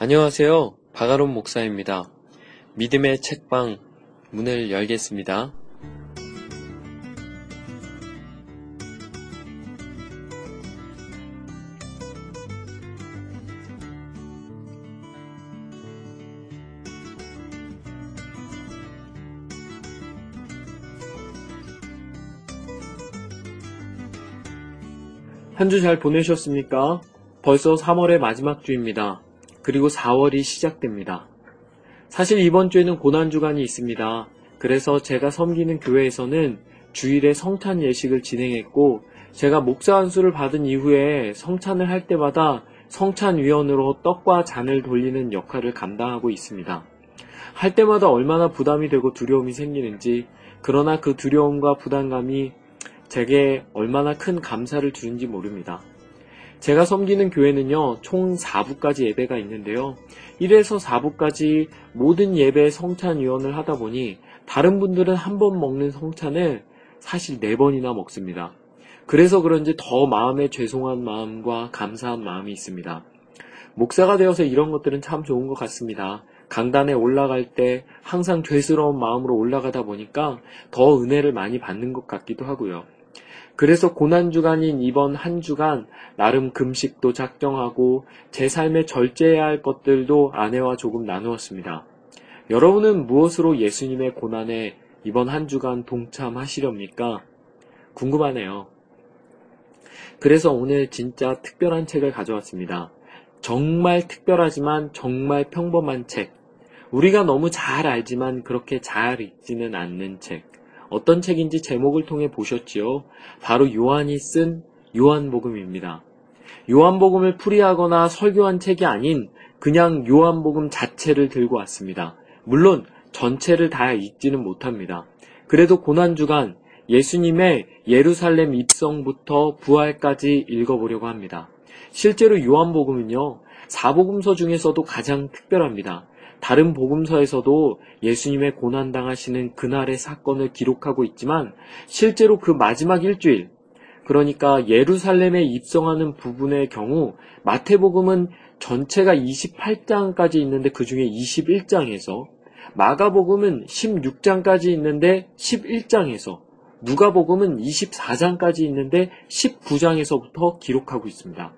안녕하세요. 바가론 목사입니다. 믿음의 책방 문을 열겠습니다. 한 주 잘 보내셨습니까? 벌써 3월의 마지막 주입니다. 그리고 4월이 시작됩니다. 사실 이번 주에는 고난주간이 있습니다. 그래서 제가 섬기는 교회에서는 주일에 성찬 예식을 진행했고, 제가 목사 안수를 받은 이후에 성찬을 할 때마다 성찬위원으로 떡과 잔을 돌리는 역할을 감당하고 있습니다. 할 때마다 얼마나 부담이 되고 두려움이 생기는지, 그러나 그 두려움과 부담감이 제게 얼마나 큰 감사를 주는지 모릅니다. 제가 섬기는 교회는요, 총 4부까지 예배가 있는데요. 1에서 4부까지 모든 예배 성찬위원을 하다 보니 다른 분들은 한 번 먹는 성찬을 사실 4번이나 먹습니다. 그래서 그런지 더 마음에 죄송한 마음과 감사한 마음이 있습니다. 목사가 되어서 이런 것들은 참 좋은 것 같습니다. 강단에 올라갈 때 항상 죄스러운 마음으로 올라가다 보니까 더 은혜를 많이 받는 것 같기도 하고요. 그래서 고난주간인 이번 한 주간 나름 금식도 작정하고 제 삶에 절제해야 할 것들도 아내와 조금 나누었습니다. 여러분은 무엇으로 예수님의 고난에 이번 한 주간 동참하시렵니까? 궁금하네요. 그래서 오늘 진짜 특별한 책을 가져왔습니다. 정말 특별하지만 정말 평범한 책. 우리가 너무 잘 알지만 그렇게 잘 읽지는 않는 책. 어떤 책인지 제목을 통해 보셨지요? 바로 요한이 쓴 요한복음입니다. 요한복음을 풀이하거나 설교한 책이 아닌 그냥 요한복음 자체를 들고 왔습니다. 물론 전체를 다 읽지는 못합니다. 그래도 고난주간 예수님의 예루살렘 입성부터 부활까지 읽어보려고 합니다. 실제로 요한복음은요, 사복음서 중에서도 가장 특별합니다. 다른 복음서에서도 예수님의 고난당하시는 그날의 사건을 기록하고 있지만, 실제로 그 마지막 일주일, 그러니까 예루살렘에 입성하는 부분의 경우 마태복음은 전체가 28장까지 있는데 그 중에 21장에서, 마가복음은 16장까지 있는데 11장에서, 누가복음은 24장까지 있는데 19장에서부터 기록하고 있습니다.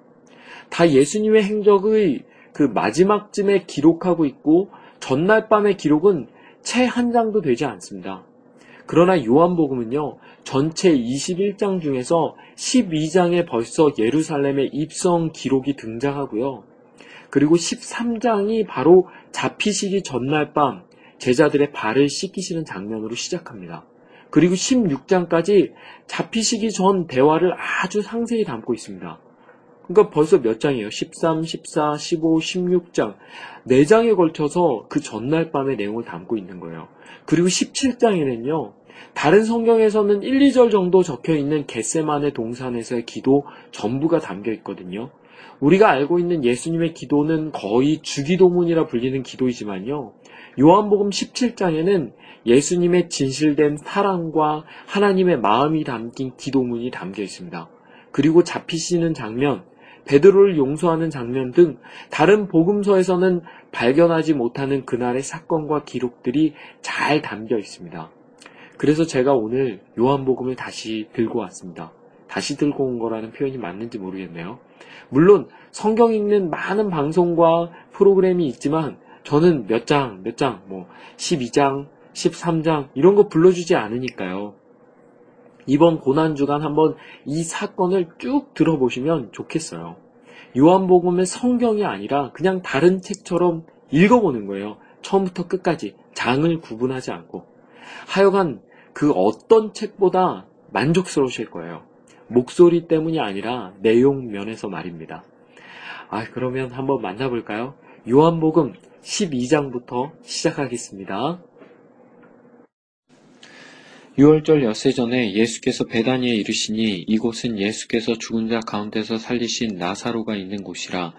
다 예수님의 행적의 그 마지막쯤에 기록하고 있고, 전날 밤의 기록은 채 한 장도 되지 않습니다. 그러나 요한복음은요, 전체 21장 중에서 12장에 벌써 예루살렘의 입성 기록이 등장하고요. 그리고 13장이 바로 잡히시기 전날 밤 제자들의 발을 씻기시는 장면으로 시작합니다. 그리고 16장까지 잡히시기 전 대화를 아주 상세히 담고 있습니다. 그러니까 벌써 몇 장이에요? 13, 14, 15, 16장, 4장에 걸쳐서 그 전날 밤의 내용을 담고 있는 거예요. 그리고 17장에는요, 다른 성경에서는 1, 2절 정도 적혀있는 겟세마네 동산에서의 기도 전부가 담겨 있거든요. 우리가 알고 있는 예수님의 기도는 거의 주기도문이라 불리는 기도이지만요, 요한복음 17장에는 예수님의 진실된 사랑과 하나님의 마음이 담긴 기도문이 담겨 있습니다. 그리고 잡히시는 장면, 베드로를 용서하는 장면 등 다른 복음서에서는 발견하지 못하는 그날의 사건과 기록들이 잘 담겨 있습니다. 그래서 제가 오늘 요한복음을 다시 들고 왔습니다. 다시 들고 온 거라는 표현이 맞는지 모르겠네요. 물론 성경 읽는 많은 방송과 프로그램이 있지만, 저는 몇 장, 뭐 12장, 13장 이런 거 불러주지 않으니까요. 이번 고난주간 한번 이 사건을 쭉 들어보시면 좋겠어요. 요한복음의 성경이 아니라 그냥 다른 책처럼 읽어보는 거예요. 처음부터 끝까지 장을 구분하지 않고. 하여간 그 어떤 책보다 만족스러우실 거예요. 목소리 때문이 아니라 내용 면에서 말입니다. 그러면 한번 만나볼까요? 요한복음 12장부터 시작하겠습니다. 유월절 엿새 전에 예수께서 베다니에 이르시니, 이곳은 예수께서 죽은 자 가운데서 살리신 나사로가 있는 곳이라.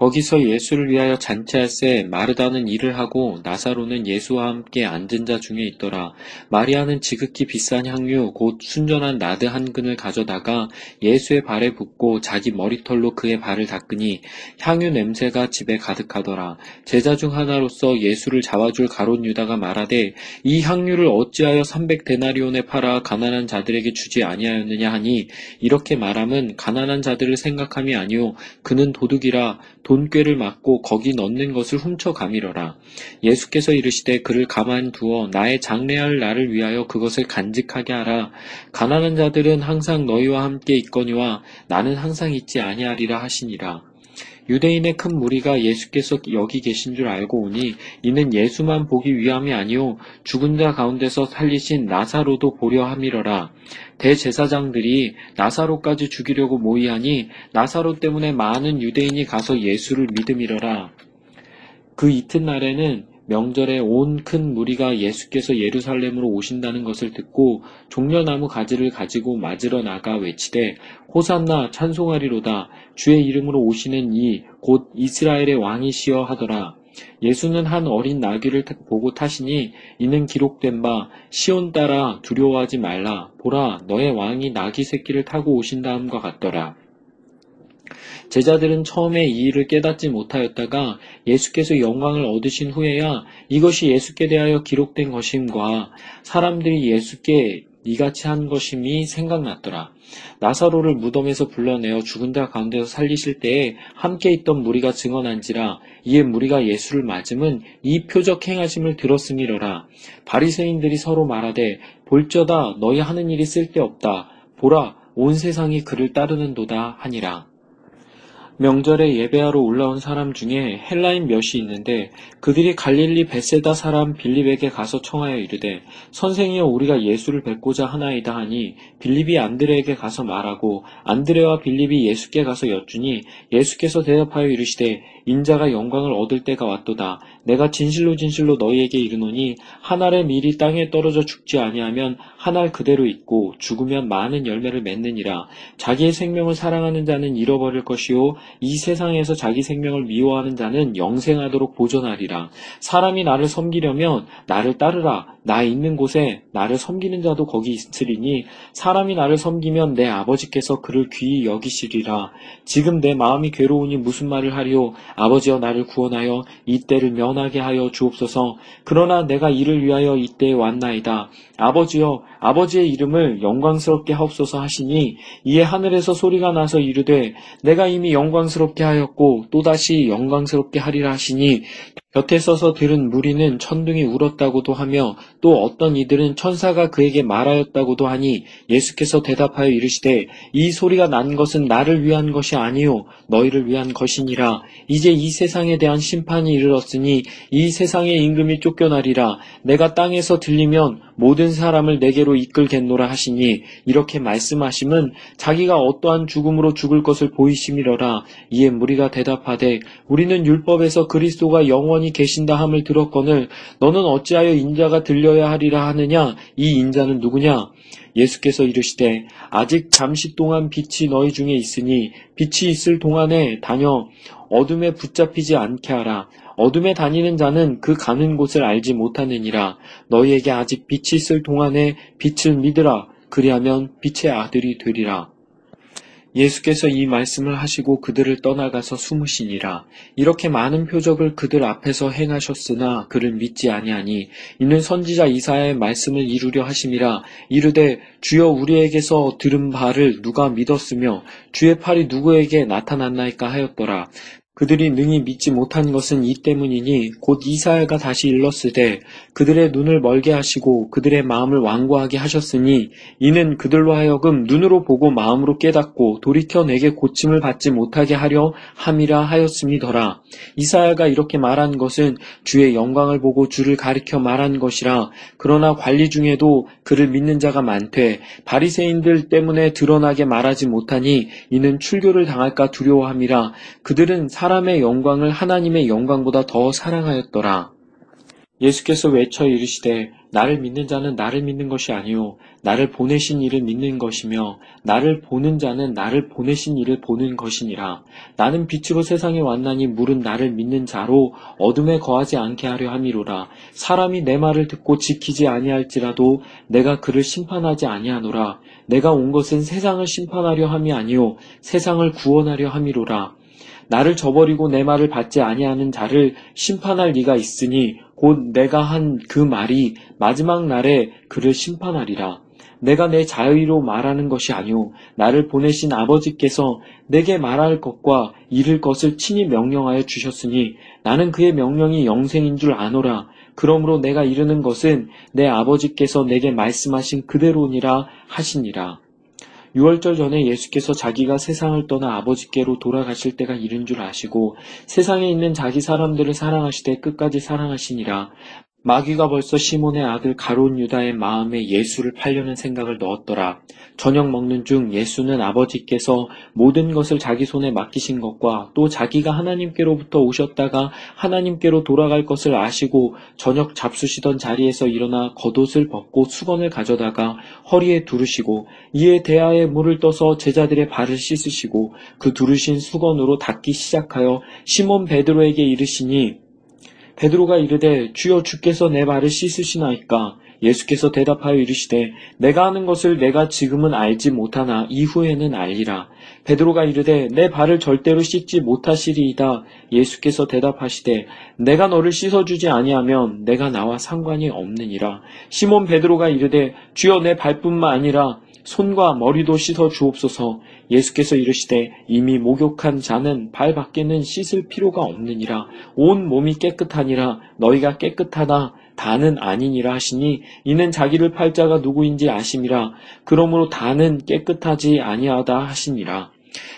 거기서 예수를 위하여 잔치할새 마르다는 일을 하고 나사로는 예수와 함께 앉은 자 중에 있더라. 마리아는 지극히 비싼 향유 곧 순전한 나드 한 근을 가져다가 예수의 발에 붓고 자기 머리털로 그의 발을 닦으니 향유 냄새가 집에 가득하더라. 제자 중 하나로서 예수를 잡아줄 가롯 유다가 말하되 이 향유를 어찌하여 300데나리온에 팔아 가난한 자들에게 주지 아니하였느냐 하니, 이렇게 말함은 가난한 자들을 생각함이 아니오 그는 도둑이라 돈궤를 막고 거기 넣는 것을 훔쳐 가미러라. 예수께서 이르시되 그를 가만 두어 나의 장래할 날을 위하여 그것을 간직하게 하라. 가난한 자들은 항상 너희와 함께 있거니와 나는 항상 있지 아니하리라 하시니라. 유대인의 큰 무리가 예수께서 여기 계신 줄 알고 오니 이는 예수만 보기 위함이 아니오 죽은 자 가운데서 살리신 나사로도 보려 함이러라. 대제사장들이 나사로까지 죽이려고 모의하니 나사로 때문에 많은 유대인이 가서 예수를 믿음이러라. 그 이튿날에는 명절에 온 큰 무리가 예수께서 예루살렘으로 오신다는 것을 듣고 종려나무 가지를 가지고 맞으러 나가 외치되 호산나 찬송하리로다 주의 이름으로 오시는 이 곧 이스라엘의 왕이시여 하더라. 예수는 한 어린 나귀를 보고 타시니 이는 기록된 바 시온 딸아 두려워하지 말라 보라 너의 왕이 나귀 새끼를 타고 오신다함과 같더라. 제자들은 처음에 이 일을 깨닫지 못하였다가 예수께서 영광을 얻으신 후에야 이것이 예수께 대하여 기록된 것임과 사람들이 예수께 이같이 한 것임이 생각났더라. 나사로를 무덤에서 불러내어 죽은 자 가운데서 살리실 때에 함께 있던 무리가 증언한지라. 이에 무리가 예수를 맞음은 이 표적 행하심을 들었음이러라. 바리새인들이 서로 말하되 볼저다 너희 하는 일이 쓸데없다 보라 온 세상이 그를 따르는도다 하니라. 명절에 예배하러 올라온 사람 중에 헬라인 몇이 있는데 그들이 갈릴리 벳세다 사람 빌립에게 가서 청하여 이르되 선생이여 우리가 예수를 뵙고자 하나이다 하니 빌립이 안드레에게 가서 말하고 안드레와 빌립이 예수께 가서 여쭈니 예수께서 대답하여 이르시되 인자가 영광을 얻을 때가 왔도다. 내가 진실로 진실로 너희에게 이르노니 한 알의 밀이 땅에 떨어져 죽지 아니하면 한 알 그대로 있고 죽으면 많은 열매를 맺느니라. 자기의 생명을 사랑하는 자는 잃어버릴 것이요 이 세상에서 자기 생명을 미워하는 자는 영생하도록 보존하리라. 사람이 나를 섬기려면 나를 따르라. 나 있는 곳에 나를 섬기는 자도 거기 있으리니 사람이 나를 섬기면 내 아버지께서 그를 귀히 여기시리라. 지금 내 마음이 괴로우니 무슨 말을 하리오 아버지여 나를 구원하여 이때를 면하게 하여 주옵소서. 그러나 내가 이를 위하여 이때에 왔나이다. 아버지여 아버지의 이름을 영광스럽게 하옵소서 하시니 이에 하늘에서 소리가 나서 이르되 내가 이미 영광스럽게 하였고 또다시 영광스럽게 하리라 하시니 곁에 서서 들은 무리는 천둥이 울었다고도 하며 또 어떤 이들은 천사가 그에게 말하였다고도 하니 예수께서 대답하여 이르시되 이 소리가 난 것은 나를 위한 것이 아니요 너희를 위한 것이니라. 이제 이 세상에 대한 심판이 이르렀으니 이 세상의 임금이 쫓겨나리라. 내가 땅에서 들리면 모든 사람을 내게로 이끌겠노라 하시니 이렇게 말씀하심은 자기가 어떠한 죽음으로 죽을 것을 보이심이러라. 이에 무리가 대답하되 우리는 율법에서 그리스도가 영원히 계신다 함을 들었거늘 너는 어찌하여 인자가 들려야 하리라 하느냐 이 인자는 누구냐. 예수께서 이르시되 아직 잠시 동안 빛이 너희 중에 있으니 빛이 있을 동안에 다녀 어둠에 붙잡히지 않게 하라. 어둠에 다니는 자는 그 가는 곳을 알지 못하느니라. 너희에게 아직 빛이 있을 동안에 빛을 믿으라. 그리하면 빛의 아들이 되리라. 예수께서 이 말씀을 하시고 그들을 떠나가서 숨으시니라. 이렇게 많은 표적을 그들 앞에서 행하셨으나 그를 믿지 아니하니 이는 선지자 이사야의 말씀을 이루려 하심이라. 이르되 주여 우리에게서 들은 바를 누가 믿었으며 주의 팔이 누구에게 나타났나이까 하였더라. 그들이 능히 믿지 못한 것은 이 때문이니 곧 이사야가 다시 일렀으되 그들의 눈을 멀게 하시고 그들의 마음을 완고하게 하셨으니 이는 그들로 하여금 눈으로 보고 마음으로 깨닫고 돌이켜 내게 고침을 받지 못하게 하려 함이라 하였음이더라. 이사야가 이렇게 말한 것은 주의 영광을 보고 주를 가리켜 말한 것이라. 그러나 관리 중에도 그를 믿는 자가 많되 바리새인들 때문에 드러나게 말하지 못하니 이는 출교를 당할까 두려워함이라. 그들은 사람의 영광을 하나님의 영광보다 더 사랑하였더라. 예수께서 외쳐 이르시되 나를 믿는 자는 나를 믿는 것이 아니요 나를 보내신 이를 믿는 것이며 나를 보는 자는 나를 보내신 이를 보는 것이니라. 나는 빛으로 세상에 왔나니 물은 나를 믿는 자로 어둠에 거하지 않게 하려 함이로라. 사람이 내 말을 듣고 지키지 아니할지라도 내가 그를 심판하지 아니하노라. 내가 온 것은 세상을 심판하려 함이 아니요 세상을 구원하려 함이로라. 나를 저버리고 내 말을 받지 아니하는 자를 심판할 리가 있으니 곧 내가 한 그 말이 마지막 날에 그를 심판하리라. 내가 내 자의로 말하는 것이 아니오 나를 보내신 아버지께서 내게 말할 것과 이를 것을 친히 명령하여 주셨으니 나는 그의 명령이 영생인 줄 아노라. 그러므로 내가 이르는 것은 내 아버지께서 내게 말씀하신 그대로니라 하시니라. 유월절 전에 예수께서 자기가 세상을 떠나 아버지께로 돌아가실 때가 이른 줄 아시고 세상에 있는 자기 사람들을 사랑하시되 끝까지 사랑하시니라. 마귀가 벌써 시몬의 아들 가룟 유다의 마음에 예수를 팔려는 생각을 넣었더라. 저녁 먹는 중 예수는 아버지께서 모든 것을 자기 손에 맡기신 것과 또 자기가 하나님께로부터 오셨다가 하나님께로 돌아갈 것을 아시고 저녁 잡수시던 자리에서 일어나 겉옷을 벗고 수건을 가져다가 허리에 두르시고 이에 대야에 물을 떠서 제자들의 발을 씻으시고 그 두르신 수건으로 닦기 시작하여 시몬 베드로에게 이르시니 베드로가 이르되 주여 주께서 내 발을 씻으시나이까? 예수께서 대답하여 이르시되 내가 하는 것을 내가 지금은 알지 못하나 이후에는 알리라. 베드로가 이르되 내 발을 절대로 씻지 못하시리이다. 예수께서 대답하시되 내가 너를 씻어주지 아니하면 내가 나와 상관이 없느니라. 시몬 베드로가 이르되 주여 내 발뿐만 아니라 손과 머리도 씻어 주옵소서. 예수께서 이르시되 이미 목욕한 자는 발 밖에는 씻을 필요가 없느니라. 온 몸이 깨끗하니라. 너희가 깨끗하나 다는 아니니라 하시니 이는 자기를 팔 자가 누구인지 아심이라. 그러므로 다는 깨끗하지 아니하다 하시니라.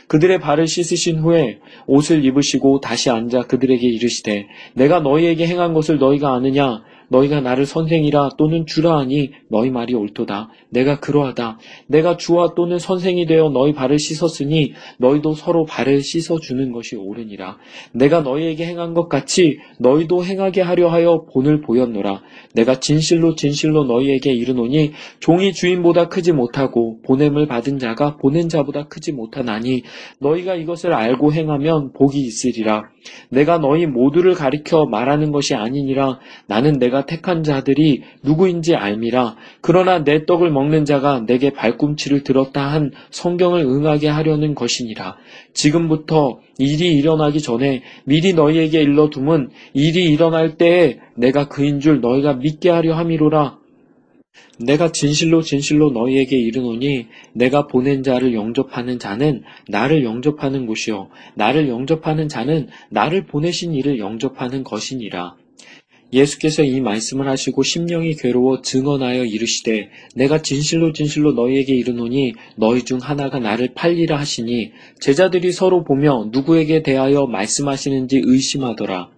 그들의 발을 씻으신 후에 옷을 입으시고 다시 앉아 그들에게 이르시되 내가 너희에게 행한 것을 너희가 아느냐? 너희가 나를 선생이라 또는 주라 하니 너희 말이 옳도다. 내가 그러하다. 내가 주와 또는 선생이 되어 너희 발을 씻었으니 너희도 서로 발을 씻어주는 것이 옳으니라. 내가 너희에게 행한 것 같이 너희도 행하게 하려 하여 본을 보였노라. 내가 진실로 진실로 너희에게 이르노니 종이 주인보다 크지 못하고 보냄을 받은 자가 보낸 자보다 크지 못하나니 너희가 이것을 알고 행하면 복이 있으리라. 내가 너희 모두를 가리켜 말하는 것이 아니니라. 나는 내가 택한 자들이 누구인지 알미라. 그러나 내 떡을 먹는 자가 내게 발꿈치를 들었다 한 성경을 응하게 하려는 것이니라. 지금부터 일이 일어나기 전에 미리 너희에게 일러둠은 일이 일어날 때에 내가 그인 줄 너희가 믿게 하려 함이로라. 내가 진실로 진실로 너희에게 이르노니 내가 보낸 자를 영접하는 자는 나를 영접하는 것이요 나를 영접하는 자는 나를 보내신 이를 영접하는 것이니라. 예수께서 이 말씀을 하시고 심령이 괴로워 증언하여 이르시되 내가 진실로 진실로 너희에게 이르노니 너희 중 하나가 나를 팔리라 하시니 제자들이 서로 보며 누구에게 대하여 말씀하시는지 의심하더라.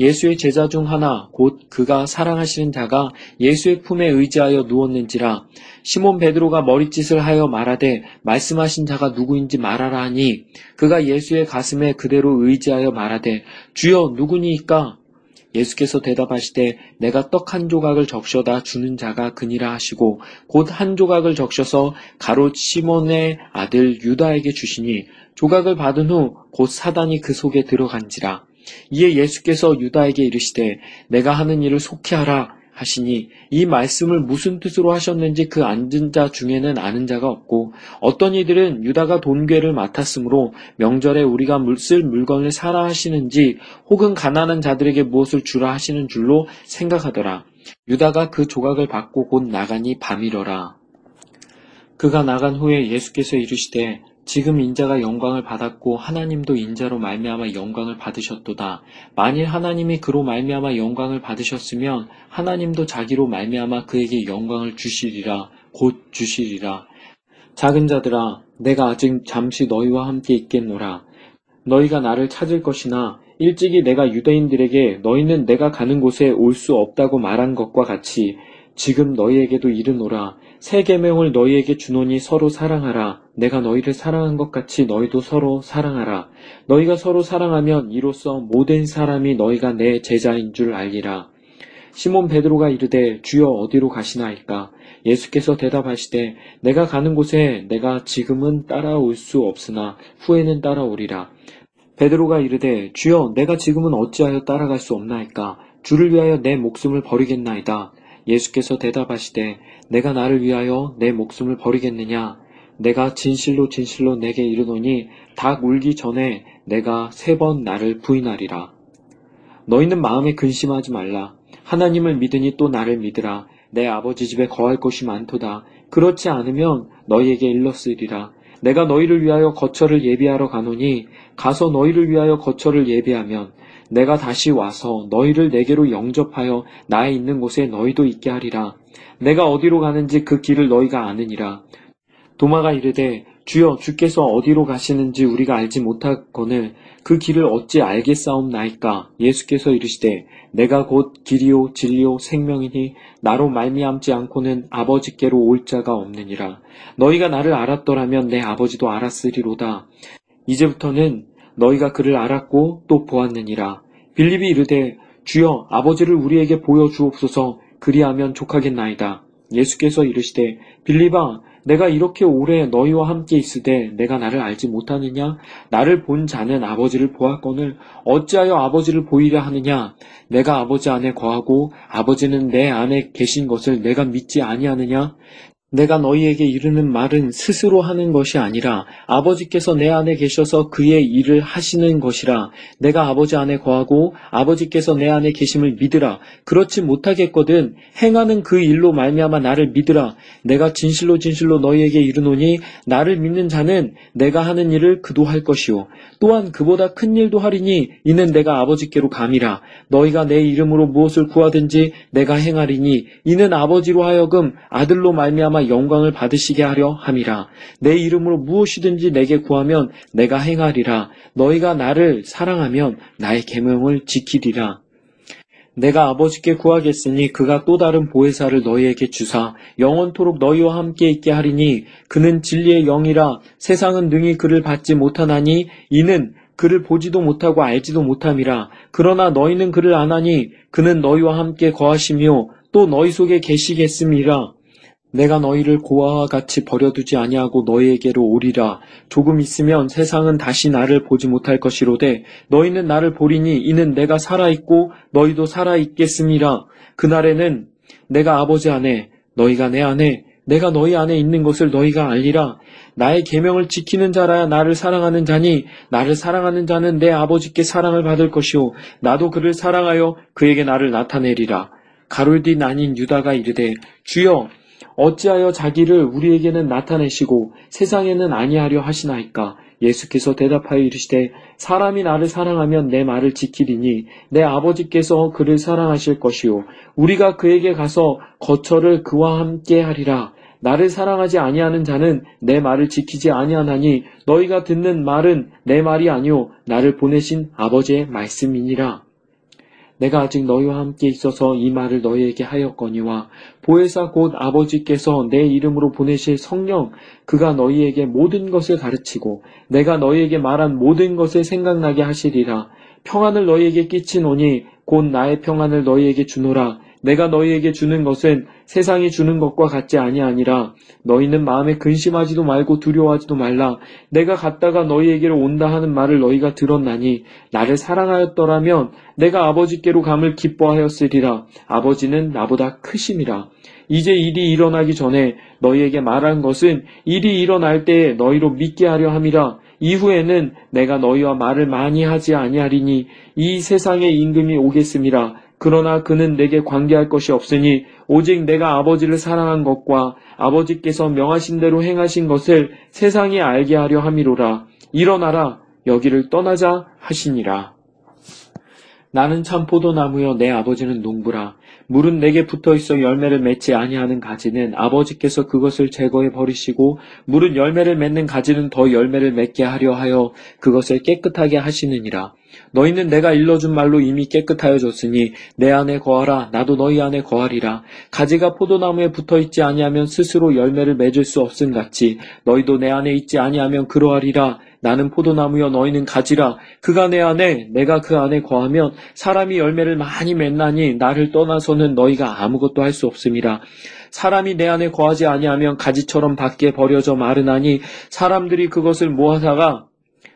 예수의 제자 중 하나 곧 그가 사랑하시는 자가 예수의 품에 의지하여 누웠는지라. 시몬 베드로가 머리짓을 하여 말하되 말씀하신 자가 누구인지 말하라 하니 그가 예수의 가슴에 그대로 의지하여 말하되 주여 누구니이까? 예수께서 대답하시되 내가 떡 한 조각을 적셔다 주는 자가 그니라 하시고 곧 한 조각을 적셔서 가롯 시몬의 아들 유다에게 주시니 조각을 받은 후 곧 사단이 그 속에 들어간지라. 이에 예수께서 유다에게 이르시되 내가 하는 일을 속히 하라 하시니 이 말씀을 무슨 뜻으로 하셨는지 그 앉은 자 중에는 아는 자가 없고 어떤 이들은 유다가 돈궤를 맡았으므로 명절에 우리가 쓸 물건을 사라 하시는지 혹은 가난한 자들에게 무엇을 주라 하시는 줄로 생각하더라. 유다가 그 조각을 받고 곧 나가니 밤이러라. 그가 나간 후에 예수께서 이르시되 지금 인자가 영광을 받았고 하나님도 인자로 말미암아 영광을 받으셨도다. 만일 하나님이 그로 말미암아 영광을 받으셨으면 하나님도 자기로 말미암아 그에게 영광을 주시리라. 곧 주시리라. 작은 자들아, 내가 아직 잠시 너희와 함께 있겠노라. 너희가 나를 찾을 것이나 일찍이 내가 유대인들에게 너희는 내가 가는 곳에 올 수 없다고 말한 것과 같이 지금 너희에게도 이르노라. 새 계명을 너희에게 주노니 서로 사랑하라. 내가 너희를 사랑한 것 같이 너희도 서로 사랑하라. 너희가 서로 사랑하면 이로써 모든 사람이 너희가 내 제자인 줄 알리라. 시몬 베드로가 이르되 주여 어디로 가시나이까? 예수께서 대답하시되 내가 가는 곳에 내가 지금은 따라올 수 없으나 후에는 따라오리라. 베드로가 이르되 주여 내가 지금은 어찌하여 따라갈 수 없나이까? 주를 위하여 내 목숨을 버리겠나이다. 예수께서 대답하시되 내가 나를 위하여 내 목숨을 버리겠느냐? 내가 진실로 진실로 내게 이르노니 닭 울기 전에 내가 3번 나를 부인하리라. 너희는 마음에 근심하지 말라. 하나님을 믿으니 또 나를 믿으라. 내 아버지 집에 거할 곳이 많도다. 그렇지 않으면 너희에게 일렀으리라. 내가 너희를 위하여 거처를 예비하러 가노니 가서 너희를 위하여 거처를 예비하면 내가 다시 와서 너희를 내게로 영접하여 나에 있는 곳에 너희도 있게 하리라. 내가 어디로 가는지 그 길을 너희가 아느니라. 도마가 이르되 주여 주께서 어디로 가시는지 우리가 알지 못하거늘 그 길을 어찌 알겠사옵나이까? 예수께서 이르시되 내가 곧 길이요 진리요 생명이니 나로 말미암지 않고는 아버지께로 올 자가 없느니라. 너희가 나를 알았더라면 내 아버지도 알았으리로다. 이제부터는 너희가 그를 알았고 또 보았느니라. 빌립이 이르되 주여 아버지를 우리에게 보여주옵소서. 그리하면 족하겠나이다. 예수께서 이르시되 빌립아 내가 이렇게 오래 너희와 함께 있으되 내가 나를 알지 못하느냐? 나를 본 자는 아버지를 보았거늘 어찌하여 아버지를 보이려 하느냐? 내가 아버지 안에 거하고 아버지는 내 안에 계신 것을 내가 믿지 아니하느냐? 내가 너희에게 이르는 말은 스스로 하는 것이 아니라 아버지께서 내 안에 계셔서 그의 일을 하시는 것이라. 내가 아버지 안에 거하고 아버지께서 내 안에 계심을 믿으라. 그렇지 못하겠거든 행하는 그 일로 말미암아 나를 믿으라. 내가 진실로 진실로 너희에게 이르노니 나를 믿는 자는 내가 하는 일을 그도 할 것이요 또한 그보다 큰 일도 하리니 이는 내가 아버지께로 감이라. 너희가 내 이름으로 무엇을 구하든지 내가 행하리니 이는 아버지로 하여금 아들로 말미암아 영광을 받으시게 하려 함이라. 내 이름으로 무엇이든지 내게 구하면 내가 행하리라. 너희가 나를 사랑하면 나의 계명을 지키리라. 내가 아버지께 구하겠으니 그가 또 다른 보혜사를 너희에게 주사 영원토록 너희와 함께 있게 하리니 그는 진리의 영이라. 세상은 능히 그를 받지 못하나니 이는 그를 보지도 못하고 알지도 못함이라. 그러나 너희는 그를 아나니 그는 너희와 함께 거하시며 또 너희 속에 계시겠음이라. 내가 너희를 고아와 같이 버려두지 아니하고 너희에게로 오리라. 조금 있으면 세상은 다시 나를 보지 못할 것이로되 너희는 나를 보리니 이는 내가 살아있고 너희도 살아있겠음이라. 그날에는 내가 아버지 안에 너희가 내 안에 내가 너희 안에 있는 것을 너희가 알리라. 나의 계명을 지키는 자라야 나를 사랑하는 자니 나를 사랑하는 자는 내 아버지께 사랑을 받을 것이요 나도 그를 사랑하여 그에게 나를 나타내리라. 가룟디 난인 유다가 이르되 주여 어찌하여 자기를 우리에게는 나타내시고 세상에는 아니하려 하시나이까? 예수께서 대답하여 이르시되 사람이 나를 사랑하면 내 말을 지키리니 내 아버지께서 그를 사랑하실 것이요 우리가 그에게 가서 거처를 그와 함께 하리라. 나를 사랑하지 아니하는 자는 내 말을 지키지 아니하나니 너희가 듣는 말은 내 말이 아니요 나를 보내신 아버지의 말씀이니라. 내가 아직 너희와 함께 있어서 이 말을 너희에게 하였거니와 보혜사 곧 아버지께서 내 이름으로 보내실 성령 그가 너희에게 모든 것을 가르치고 내가 너희에게 말한 모든 것을 생각나게 하시리라. 평안을 너희에게 끼치노니 곧 나의 평안을 너희에게 주노라. 내가 너희에게 주는 것은 세상이 주는 것과 같지 아니하니라. 너희는 마음에 근심하지도 말고 두려워하지도 말라. 내가 갔다가 너희에게로 온다 하는 말을 너희가 들었나니 나를 사랑하였더라면 내가 아버지께로 감을 기뻐하였으리라. 아버지는 나보다 크심이라. 이제 일이 일어나기 전에 너희에게 말한 것은 일이 일어날 때에 너희로 믿게 하려 함이라. 이후에는 내가 너희와 말을 많이 하지 아니하리니 이 세상의 임금이 오겠음이라. 그러나 그는 내게 관계할 것이 없으니 오직 내가 아버지를 사랑한 것과 아버지께서 명하신 대로 행하신 것을 세상이 알게 하려 함이로라. 일어나라 여기를 떠나자 하시니라. 나는 참 포도나무여 내 아버지는 농부라. 물은 내게 붙어있어 열매를 맺지 아니하는 가지는 아버지께서 그것을 제거해 버리시고 물은 열매를 맺는 가지는 더 열매를 맺게 하려 하여 그것을 깨끗하게 하시느니라. 너희는 내가 일러준 말로 이미 깨끗하여졌으니 내 안에 거하라. 나도 너희 안에 거하리라. 가지가 포도나무에 붙어있지 아니하면 스스로 열매를 맺을 수 없음같이 너희도 내 안에 있지 아니하면 그러하리라. 나는 포도나무여 너희는 가지라. 그가 내 안에 내가 그 안에 거하면 사람이 열매를 많이 맺나니 나를 떠나서는 너희가 아무것도 할 수 없음이라. 사람이 내 안에 거하지 아니하면 가지처럼 밖에 버려져 마르나니 사람들이 그것을 모아다가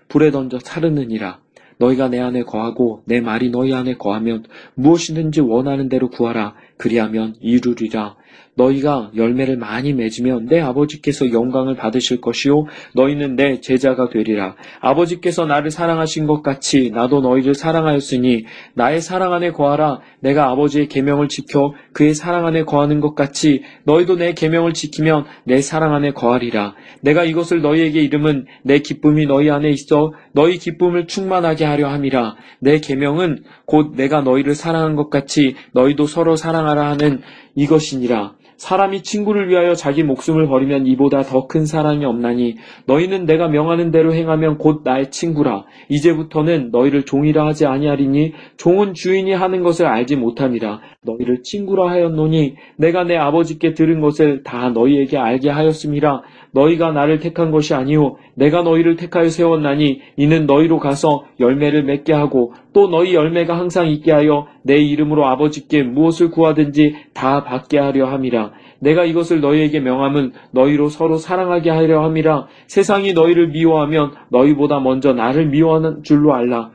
불에 던져 타르느니라. 너희가 내 안에 거하고 내 말이 너희 안에 거하면 무엇이든지 원하는 대로 구하라. 그리하면 이루리라. 너희가 열매를 많이 맺으면 내 아버지께서 영광을 받으실 것이요 너희는 내 제자가 되리라. 아버지께서 나를 사랑하신 것 같이 나도 너희를 사랑하였으니 나의 사랑 안에 거하라. 내가 아버지의 계명을 지켜 그의 사랑 안에 거하는 것 같이 너희도 내 계명을 지키면 내 사랑 안에 거하리라. 내가 이것을 너희에게 이름은 내 기쁨이 너희 안에 있어 너희 기쁨을 충만하게 하려 함이라. 내 계명은 곧 내가 너희를 사랑한 것 같이 너희도 서로 사랑하라 하는 이것이니라. 사람이 친구를 위하여 자기 목숨을 버리면 이보다 더 큰 사랑이 없나니 너희는 내가 명하는 대로 행하면 곧 나의 친구라. 이제부터는 너희를 종이라 하지 아니하리니 종은 주인이 하는 것을 알지 못함이라. 너희를 친구라 하였노니 내가 내 아버지께 들은 것을 다 너희에게 알게 하였음이라. 너희가 나를 택한 것이 아니오 내가 너희를 택하여 세웠나니 이는 너희로 가서 열매를 맺게 하고 또 너희 열매가 항상 있게 하여 내 이름으로 아버지께 무엇을 구하든지 다 받게 하려 함이라. 내가 이것을 너희에게 명함은 너희로 서로 사랑하게 하려 함이라. 세상이 너희를 미워하면 너희보다 먼저 나를 미워하는 줄로 알라.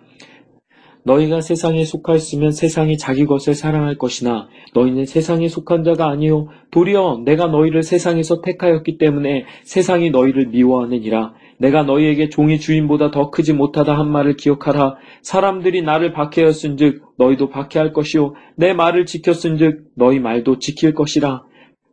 너희가 세상에 속하였으면 세상이 자기 것을 사랑할 것이나 너희는 세상에 속한 자가 아니요 도리어 내가 너희를 세상에서 택하였기 때문에 세상이 너희를 미워하느니라. 내가 너희에게 종이 주인보다 더 크지 못하다 한 말을 기억하라. 사람들이 나를 박해하였은즉 너희도 박해할 것이요 내 말을 지켰은즉 너희 말도 지킬 것이라.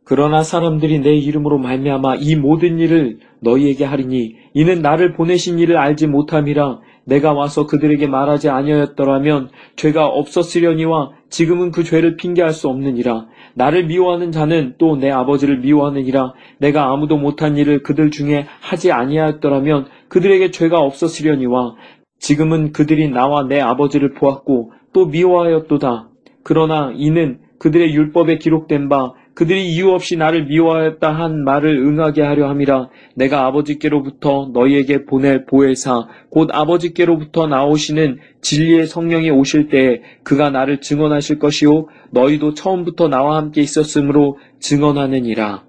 그러나 사람들이 내 이름으로 말미암아 이 모든 일을 너희에게 하리니 이는 나를 보내신 이를 알지 못함이라. 내가 와서 그들에게 말하지 아니하였더라면 죄가 없었으려니와 지금은 그 죄를 핑계할 수 없느니라. 나를 미워하는 자는 또 내 아버지를 미워하느니라. 내가 아무도 못한 일을 그들 중에 하지 아니하였더라면 그들에게 죄가 없었으려니와 지금은 그들이 나와 내 아버지를 보았고 또 미워하였도다. 그러나 이는 그들의 율법에 기록된 바 그들이 이유 없이 나를 미워하였다 한 말을 응하게 하려 함이라. 내가 아버지께로부터 너희에게 보낼 보혜사 곧 아버지께로부터 나오시는 진리의 성령이 오실 때에 그가 나를 증언하실 것이요 너희도 처음부터 나와 함께 있었으므로 증언하느니라.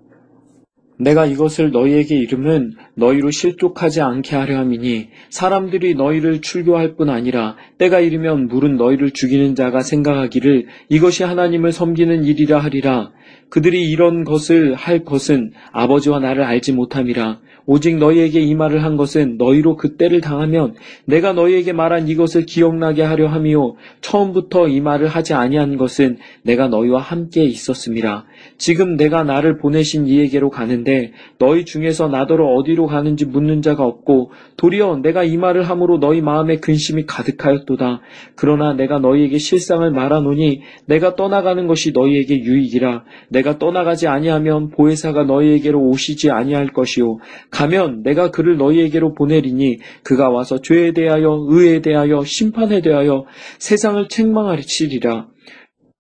내가 이것을 너희에게 이름은 너희로 실족하지 않게 하려 함이니 사람들이 너희를 출교할 뿐 아니라 때가 이르면 물은 너희를 죽이는 자가 생각하기를 이것이 하나님을 섬기는 일이라 하리라. 그들이 이런 것을 할 것은 아버지와 나를 알지 못함이라. 오직 너희에게 이 말을 한 것은 너희로 그때를 당하면 내가 너희에게 말한 이것을 기억나게 하려 함이요 처음부터 이 말을 하지 아니한 것은 내가 너희와 함께 있었음이라. 지금 내가 나를 보내신 이에게로 가는데 너희 중에서 나더러 어디로 가는지 묻는 자가 없고 도리어 내가 이 말을 함으로 너희 마음에 근심이 가득하였도다. 그러나 내가 너희에게 실상을 말하노니 내가 떠나가는 것이 너희에게 유익이라. 내가 떠나가지 아니하면 보혜사가 너희에게로 오시지 아니할 것이요 가면 내가 그를 너희에게로 보내리니 그가 와서 죄에 대하여 의에 대하여 심판에 대하여 세상을 책망하시리라.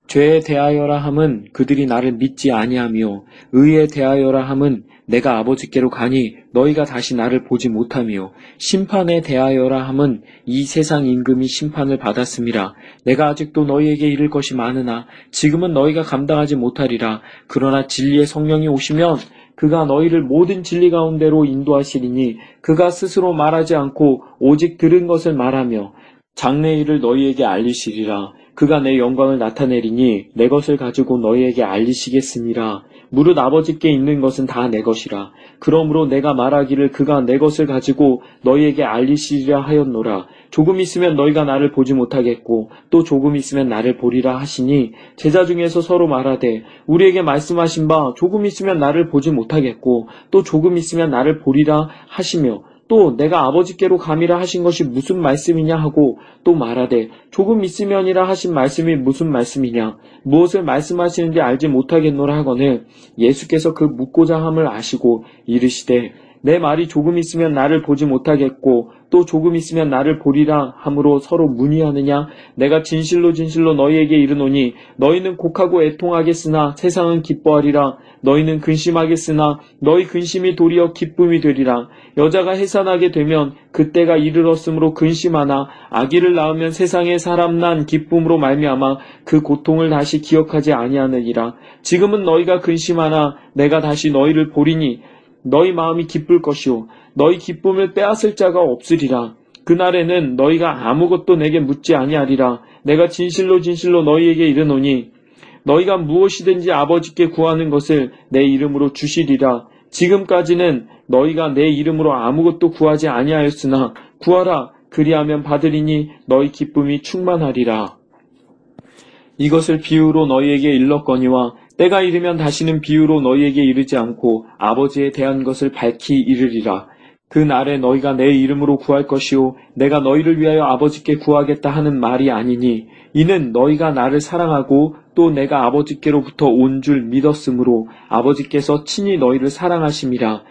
죄에 대하여라 함은 그들이 나를 믿지 아니하며 의에 대하여라 함은 내가 아버지께로 가니 너희가 다시 나를 보지 못하며 심판에 대하여라 함은 이 세상 임금이 심판을 받았음이라. 내가 아직도 너희에게 이를 것이 많으나 지금은 너희가 감당하지 못하리라. 그러나 진리의 성령이 오시면 그가 너희를 모든 진리 가운데로 인도하시리니 그가 스스로 말하지 않고 오직 들은 것을 말하며 장래일을 너희에게 알리시리라. 그가 내 영광을 나타내리니 내 것을 가지고 너희에게 알리시겠음이라. 무릇 아버지께 있는 것은 다 내 것이라. 그러므로 내가 말하기를 그가 내 것을 가지고 너희에게 알리시리라 하였노라. 조금 있으면 너희가 나를 보지 못하겠고 또 조금 있으면 나를 보리라 하시니 제자 중에서 서로 말하되 우리에게 말씀하신 바 조금 있으면 나를 보지 못하겠고 또 조금 있으면 나를 보리라 하시며 또 내가 아버지께로 감이라 하신 것이 무슨 말씀이냐 하고 또 말하되 조금 있으면이라 하신 말씀이 무슨 말씀이냐 무엇을 말씀하시는지 알지 못하겠노라 하거늘 예수께서 그 묻고자 함을 아시고 이르시되 내 말이 조금 있으면 나를 보지 못하겠고 또 조금 있으면 나를 보리라 함으로 서로 문의하느냐? 내가 진실로 진실로 너희에게 이르노니 너희는 곡하고 애통하겠으나 세상은 기뻐하리라. 너희는 근심하겠으나 너희 근심이 도리어 기쁨이 되리라. 여자가 해산하게 되면 그때가 이르렀으므로 근심하나 아기를 낳으면 세상에 사람 난 기쁨으로 말미암아 그 고통을 다시 기억하지 아니하느니라. 지금은 너희가 근심하나 내가 다시 너희를 보리니 너희 마음이 기쁠 것이요 너희 기쁨을 빼앗을 자가 없으리라. 그날에는 너희가 아무것도 내게 묻지 아니하리라. 내가 진실로 진실로 너희에게 이르노니 너희가 무엇이든지 아버지께 구하는 것을 내 이름으로 주시리라. 지금까지는 너희가 내 이름으로 아무것도 구하지 아니하였으나 구하라 그리하면 받으리니 너희 기쁨이 충만하리라. 이것을 비유로 너희에게 일렀거니와 때가 이르면 다시는 비유로 너희에게 이르지 않고 아버지에 대한 것을 밝히 이르리라. 그 날에 너희가 내 이름으로 구할 것이요 내가 너희를 위하여 아버지께 구하겠다 하는 말이 아니니 이는 너희가 나를 사랑하고 또 내가 아버지께로부터 온 줄 믿었으므로 아버지께서 친히 너희를 사랑하심이라.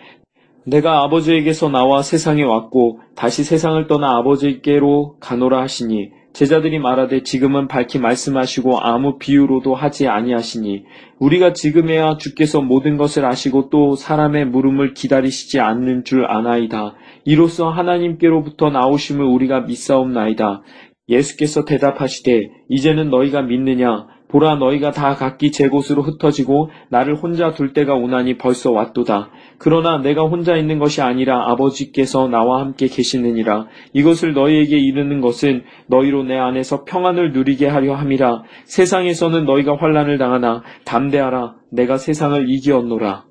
내가 아버지에게서 나와 세상에 왔고 다시 세상을 떠나 아버지께로 가노라 하시니 제자들이 말하되 지금은 밝히 말씀하시고 아무 비유로도 하지 아니하시니 우리가 지금에야 주께서 모든 것을 아시고 또 사람의 물음을 기다리시지 않는 줄 아나이다. 이로써 하나님께로부터 나오심을 우리가 믿사옵나이다. 예수께서 대답하시되 이제는 너희가 믿느냐? 보라 너희가 다 각기 제 곳으로 흩어지고 나를 혼자 둘 때가 오나니 벌써 왔도다. 그러나 내가 혼자 있는 것이 아니라 아버지께서 나와 함께 계시느니라. 이것을 너희에게 이르는 것은 너희로 내 안에서 평안을 누리게 하려 함이라. 세상에서는 너희가 환난을 당하나 담대하라 내가 세상을 이기었노라.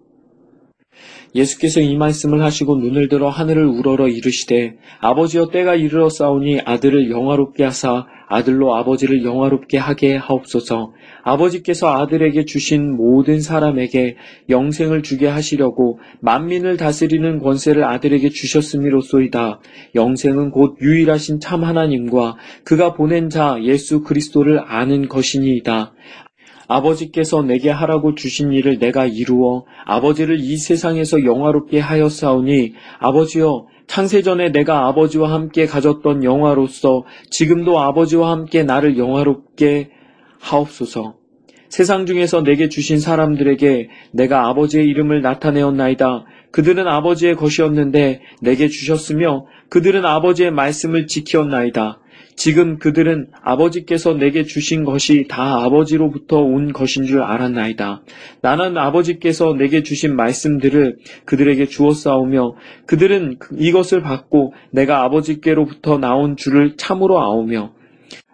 예수께서 이 말씀을 하시고 눈을 들어 하늘을 우러러 이르시되 아버지여 때가 이르렀사오니 아들을 영화롭게 하사 아들로 아버지를 영화롭게 하게 하옵소서. 아버지께서 아들에게 주신 모든 사람에게 영생을 주게 하시려고 만민을 다스리는 권세를 아들에게 주셨음이로소이다. 영생은 곧 유일하신 참 하나님과 그가 보낸 자 예수 그리스도를 아는 것이니이다. 아버지께서 내게 하라고 주신 일을 내가 이루어 아버지를 이 세상에서 영화롭게 하였사오니 아버지여 창세전에 내가 아버지와 함께 가졌던 영화로서 지금도 아버지와 함께 나를 영화롭게 하옵소서. 세상 중에서 내게 주신 사람들에게 내가 아버지의 이름을 나타내었나이다. 그들은 아버지의 것이었는데 내게 주셨으며 그들은 아버지의 말씀을 지키었나이다. 지금 그들은 아버지께서 내게 주신 것이 다 아버지로부터 온 것인 줄 알았나이다. 나는 아버지께서 내게 주신 말씀들을 그들에게 주었사오며 그들은 이것을 받고 내가 아버지께로부터 나온 줄을 참으로 아오며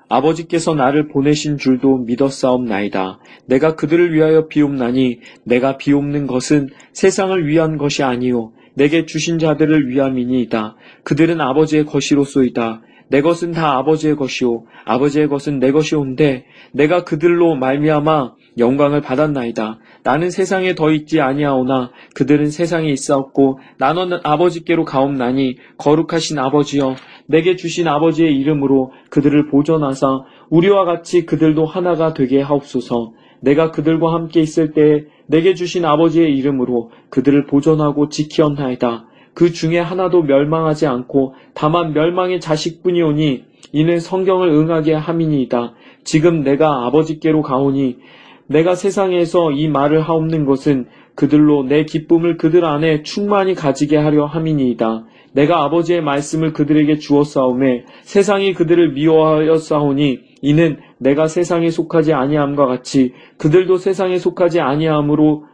아버지께서 나를 보내신 줄도 믿었사옵나이다. 내가 그들을 위하여 비옵나니 내가 비옵는 것은 세상을 위한 것이 아니요 내게 주신 자들을 위함이니이다. 그들은 아버지의 것이로소이다. 내 것은 다 아버지의 것이요 아버지의 것은 내 것이온데 내가 그들로 말미암아 영광을 받았나이다. 나는 세상에 더 있지 아니하오나 그들은 세상에 있사옵고 나는 아버지께로 가옵나니 거룩하신 아버지여 내게 주신 아버지의 이름으로 그들을 보전하사 우리와 같이 그들도 하나가 되게 하옵소서. 내가 그들과 함께 있을 때에 내게 주신 아버지의 이름으로 그들을 보전하고 지키었나이다. 그 중에 하나도 멸망하지 않고 다만 멸망의 자식뿐이 오니 이는 성경을 응하게 함이니이다. 지금 내가 아버지께로 가오니 내가 세상에서 이 말을 하옵는 것은 그들로 내 기쁨을 그들 안에 충만히 가지게 하려 함이니이다. 내가 아버지의 말씀을 그들에게 주었사오매 세상이 그들을 미워하였사오니 이는 내가 세상에 속하지 아니함과 같이 그들도 세상에 속하지 아니함으로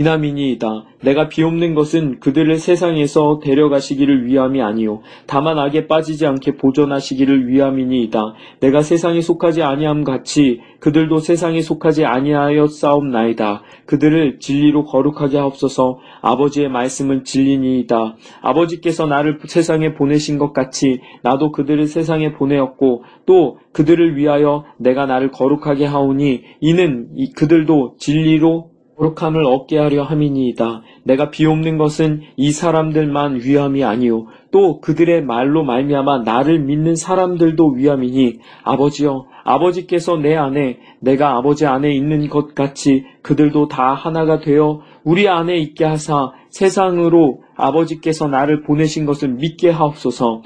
이남이니이다. 내가 비옵는 것은 그들을 세상에서 데려가시기를 위함이 아니요 다만 악에 빠지지 않게 보존하시기를 위함이니이다. 내가 세상에 속하지 아니함 같이 그들도 세상에 속하지 아니하였사옵나이다. 그들을 진리로 거룩하게 하옵소서. 아버지의 말씀은 진리니이다. 아버지께서 나를 세상에 보내신 것 같이 나도 그들을 세상에 보내었고 또 그들을 위하여 내가 나를 거룩하게 하오니 이는 그들도 진리로 거룩함을 얻게 하려 함이니이다. 내가 비옵는 것은 이 사람들만 위함이 아니요 또 그들의 말로 말미암아 나를 믿는 사람들도 위함이니 아버지여 아버지께서 내 안에 내가 아버지 안에 있는 것 같이 그들도 다 하나가 되어 우리 안에 있게 하사 세상으로 아버지께서 나를 보내신 것을 믿게 하옵소서.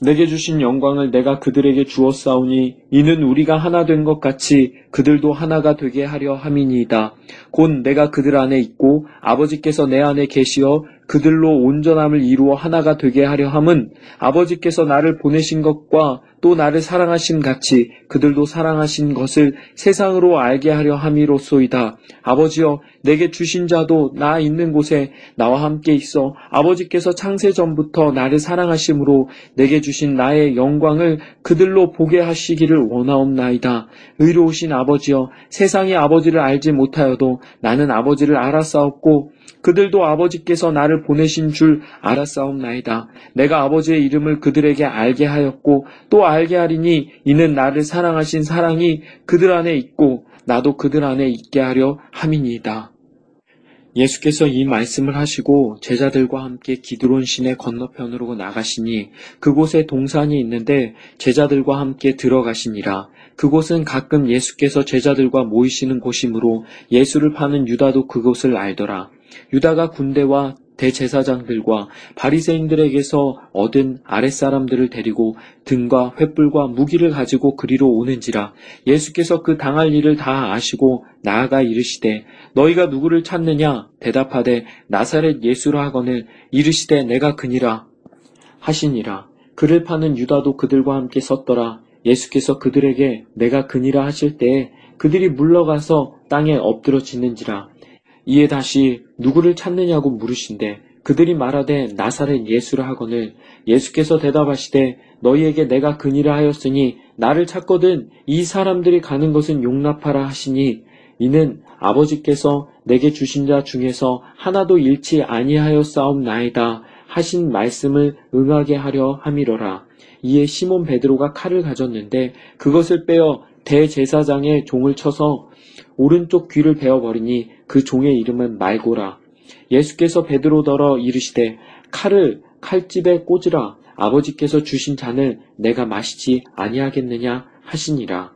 내게 주신 영광을 내가 그들에게 주었사오니 이는 우리가 하나 된 것 같이 그들도 하나가 되게 하려 함이니이다. 곧 내가 그들 안에 있고 아버지께서 내 안에 계시어 그들로 온전함을 이루어 하나가 되게 하려 함은 아버지께서 나를 보내신 것과 또 나를 사랑하신 같이 그들도 사랑하신 것을 세상으로 알게 하려 함이로소이다. 아버지여, 내게 주신 자도 나 있는 곳에 나와 함께 있어 아버지께서 창세 전부터 나를 사랑하심으로 내게 주신 나의 영광을 그들로 보게 하시기를 원하옵나이다. 의로우신 아버지여, 세상이 아버지를 알지 못하여도 나는 아버지를 알았사옵고 그들도 아버지께서 나를 보내신 줄 알았사옵나이다. 내가 아버지의 이름을 그들에게 알게 하였고 또 알게 하리니 이는 나를 사랑하신 사랑이 그들 안에 있고 나도 그들 안에 있게 하려 함이니이다. 예수께서 이 말씀을 하시고 제자들과 함께 기드론 시내 건너편으로 나가시니 그곳에 동산이 있는데 제자들과 함께 들어가시니라. 그곳은 가끔 예수께서 제자들과 모이시는 곳이므로 예수를 파는 유다도 그곳을 알더라. 유다가 군대와 대제사장들과 바리새인들에게서 얻은 아랫사람들을 데리고 등과 횃불과 무기를 가지고 그리로 오는지라. 예수께서 그 당할 일을 다 아시고 나아가 이르시되 너희가 누구를 찾느냐 대답하되 나사렛 예수라 하거늘 이르시되 내가 그니라 하시니라. 그를 파는 유다도 그들과 함께 섰더라. 예수께서 그들에게 내가 그니라 하실 때에 그들이 물러가서 땅에 엎드러 짓는지라. 이에 다시 누구를 찾느냐고 물으신대 그들이 말하되 나사렛 예수라 하거늘 예수께서 대답하시되 너희에게 내가 그니라 하였으니 나를 찾거든 이 사람들이 가는 것은 용납하라 하시니 이는 아버지께서 내게 주신 자 중에서 하나도 잃지 아니하였사옵나이다 하신 말씀을 응하게 하려 함이로라. 이에 시몬 베드로가 칼을 가졌는데 그것을 빼어 대제사장의 종을 쳐서 오른쪽 귀를 베어버리니 그 종의 이름은 말고라. 예수께서 베드로더러 이르시되 칼을 칼집에 꽂으라. 아버지께서 주신 잔을 내가 마시지 아니하겠느냐 하시니라.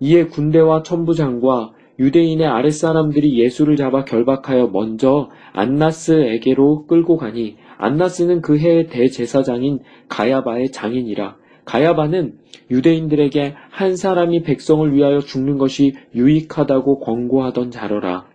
이에 군대와 천부장과 유대인의 아랫사람들이 예수를 잡아 결박하여 먼저 안나스에게로 끌고 가니 안나스는 그 해의 대제사장인 가야바의 장인이라. 가야바는 유대인들에게 한 사람이 백성을 위하여 죽는 것이 유익하다고 권고하던 자로라.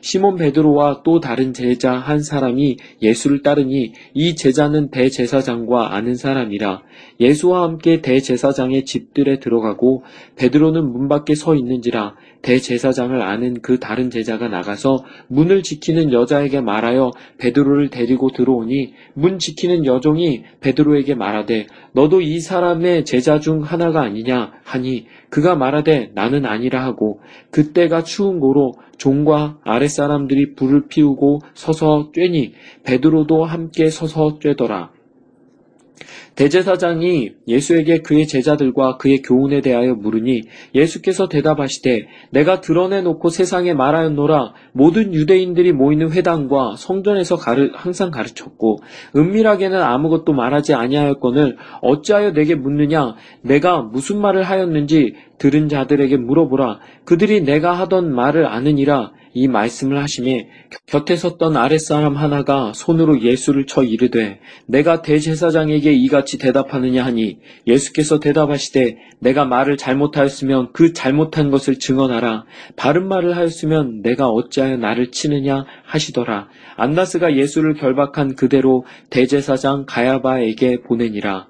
시몬 베드로와 또 다른 제자 한 사람이 예수를 따르니 이 제자는 대제사장과 아는 사람이라. 예수와 함께 대제사장의 집들에 들어가고 베드로는 문 밖에 서 있는지라. 대제사장을 아는 그 다른 제자가 나가서 문을 지키는 여자에게 말하여 베드로를 데리고 들어오니 문 지키는 여종이 베드로에게 말하되 너도 이 사람의 제자 중 하나가 아니냐 하니 그가 말하되 나는 아니라 하고 그때가 추운 고로 종과 아랫사람들이 불을 피우고 서서 쬐니 베드로도 함께 서서 쬐더라. 대제사장이 예수에게 그의 제자들과 그의 교훈에 대하여 물으니 예수께서 대답하시되 내가 드러내놓고 세상에 말하였노라. 모든 유대인들이 모이는 회당과 성전에서 항상 가르쳤고 은밀하게는 아무것도 말하지 아니하였거늘 어찌하여 내게 묻느냐. 내가 무슨 말을 하였는지 들은 자들에게 물어보라. 그들이 내가 하던 말을 아느니라. 이 말씀을 하심에 곁에 섰던 아랫사람 하나가 손으로 예수를 쳐 이르되 내가 대제사장에게 이같이 대답하느냐 하니 예수께서 대답하시되 내가 말을 잘못하였으면 그 잘못한 것을 증언하라. 바른 말을 하였으면 내가 어찌하여 나를 치느냐 하시더라. 안나스가 예수를 결박한 그대로 대제사장 가야바에게 보내니라.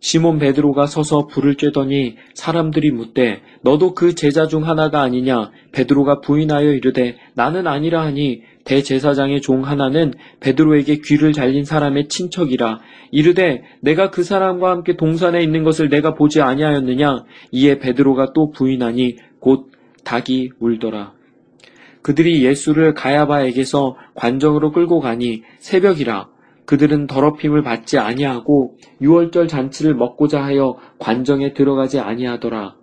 시몬 베드로가 서서 불을 쬐더니 사람들이 묻되 너도 그 제자 중 하나가 아니냐. 베드로가 부인하여 이르되 나는 아니라 하니 대제사장의 종 하나는 베드로에게 귀를 잘린 사람의 친척이라. 이르되 내가 그 사람과 함께 동산에 있는 것을 내가 보지 아니하였느냐. 이에 베드로가 또 부인하니 곧 닭이 울더라. 그들이 예수를 가야바에게서 관정으로 끌고 가니 새벽이라. 그들은 더럽힘을 받지 아니하고 유월절 잔치를 먹고자 하여 관정에 들어가지 아니하더라.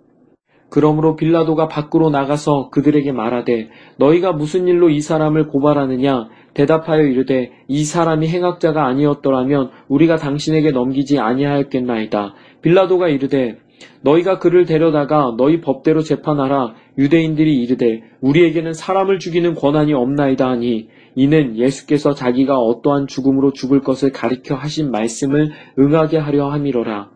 그러므로 빌라도가 밖으로 나가서 그들에게 말하되 너희가 무슨 일로 이 사람을 고발하느냐. 대답하여 이르되 이 사람이 행악자가 아니었더라면 우리가 당신에게 넘기지 아니하였겠나이다. 빌라도가 이르되 너희가 그를 데려다가 너희 법대로 재판하라. 유대인들이 이르되 우리에게는 사람을 죽이는 권한이 없나이다 하니 이는 예수께서 자기가 어떠한 죽음으로 죽을 것을 가리켜 하신 말씀을 응하게 하려 함이로라.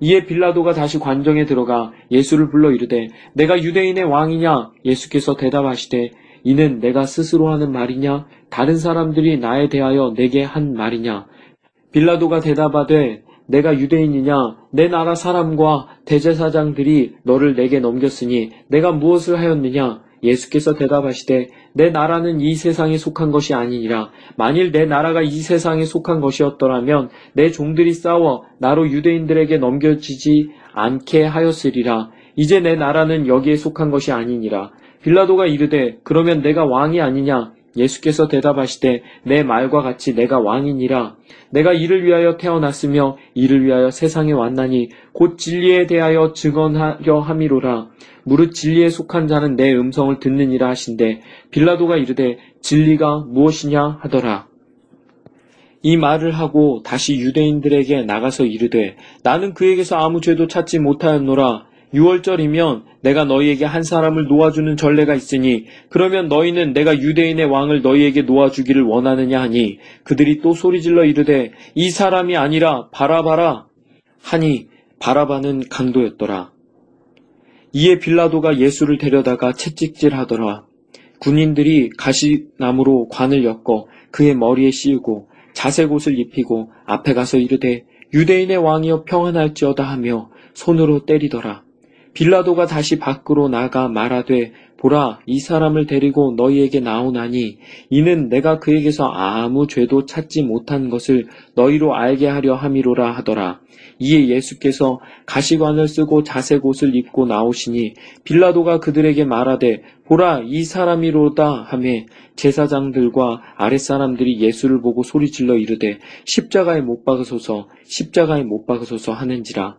이에 빌라도가 다시 관정에 들어가 예수를 불러 이르되 내가 유대인의 왕이냐? 예수께서 대답하시되 이는 내가 스스로 하는 말이냐? 다른 사람들이 나에 대하여 내게 한 말이냐? 빌라도가 대답하되 내가 유대인이냐? 내 나라 사람과 대제사장들이 너를 내게 넘겼으니 내가 무엇을 하였느냐? 예수께서 대답하시되 내 나라는 이 세상에 속한 것이 아니니라. 만일 내 나라가 이 세상에 속한 것이었더라면 내 종들이 싸워 나로 유대인들에게 넘겨지지 않게 하였으리라. 이제 내 나라는 여기에 속한 것이 아니니라. 빌라도가 이르되 그러면 내가 왕이 아니냐? 예수께서 대답하시되 내 말과 같이 내가 왕이니라. 내가 이를 위하여 태어났으며 이를 위하여 세상에 왔나니 곧 진리에 대하여 증언하려 함이로라. 무릇 진리에 속한 자는 내 음성을 듣느니라 하신대 빌라도가 이르되 진리가 무엇이냐 하더라. 이 말을 하고 다시 유대인들에게 나가서 이르되 나는 그에게서 아무 죄도 찾지 못하였노라. 유월절이면 내가 너희에게 한 사람을 놓아주는 전례가 있으니 그러면 너희는 내가 유대인의 왕을 너희에게 놓아주기를 원하느냐 하니 그들이 또 소리질러 이르되 이 사람이 아니라 바라바라 하니 바라바는 강도였더라. 이에 빌라도가 예수를 데려다가 채찍질하더라. 군인들이 가시나무로 관을 엮어 그의 머리에 씌우고 자색옷을 입히고 앞에 가서 이르되 유대인의 왕이여 평안할지어다 하며 손으로 때리더라. 빌라도가 다시 밖으로 나가 말하되 보라 이 사람을 데리고 너희에게 나오나니 이는 내가 그에게서 아무 죄도 찾지 못한 것을 너희로 알게 하려 함이로라 하더라. 이에 예수께서 가시관을 쓰고 자색 옷을 입고 나오시니 빌라도가 그들에게 말하되 보라 이 사람이로다 하며 제사장들과 아랫사람들이 예수를 보고 소리질러 이르되 십자가에 못 박으소서 십자가에 못 박으소서 하는지라.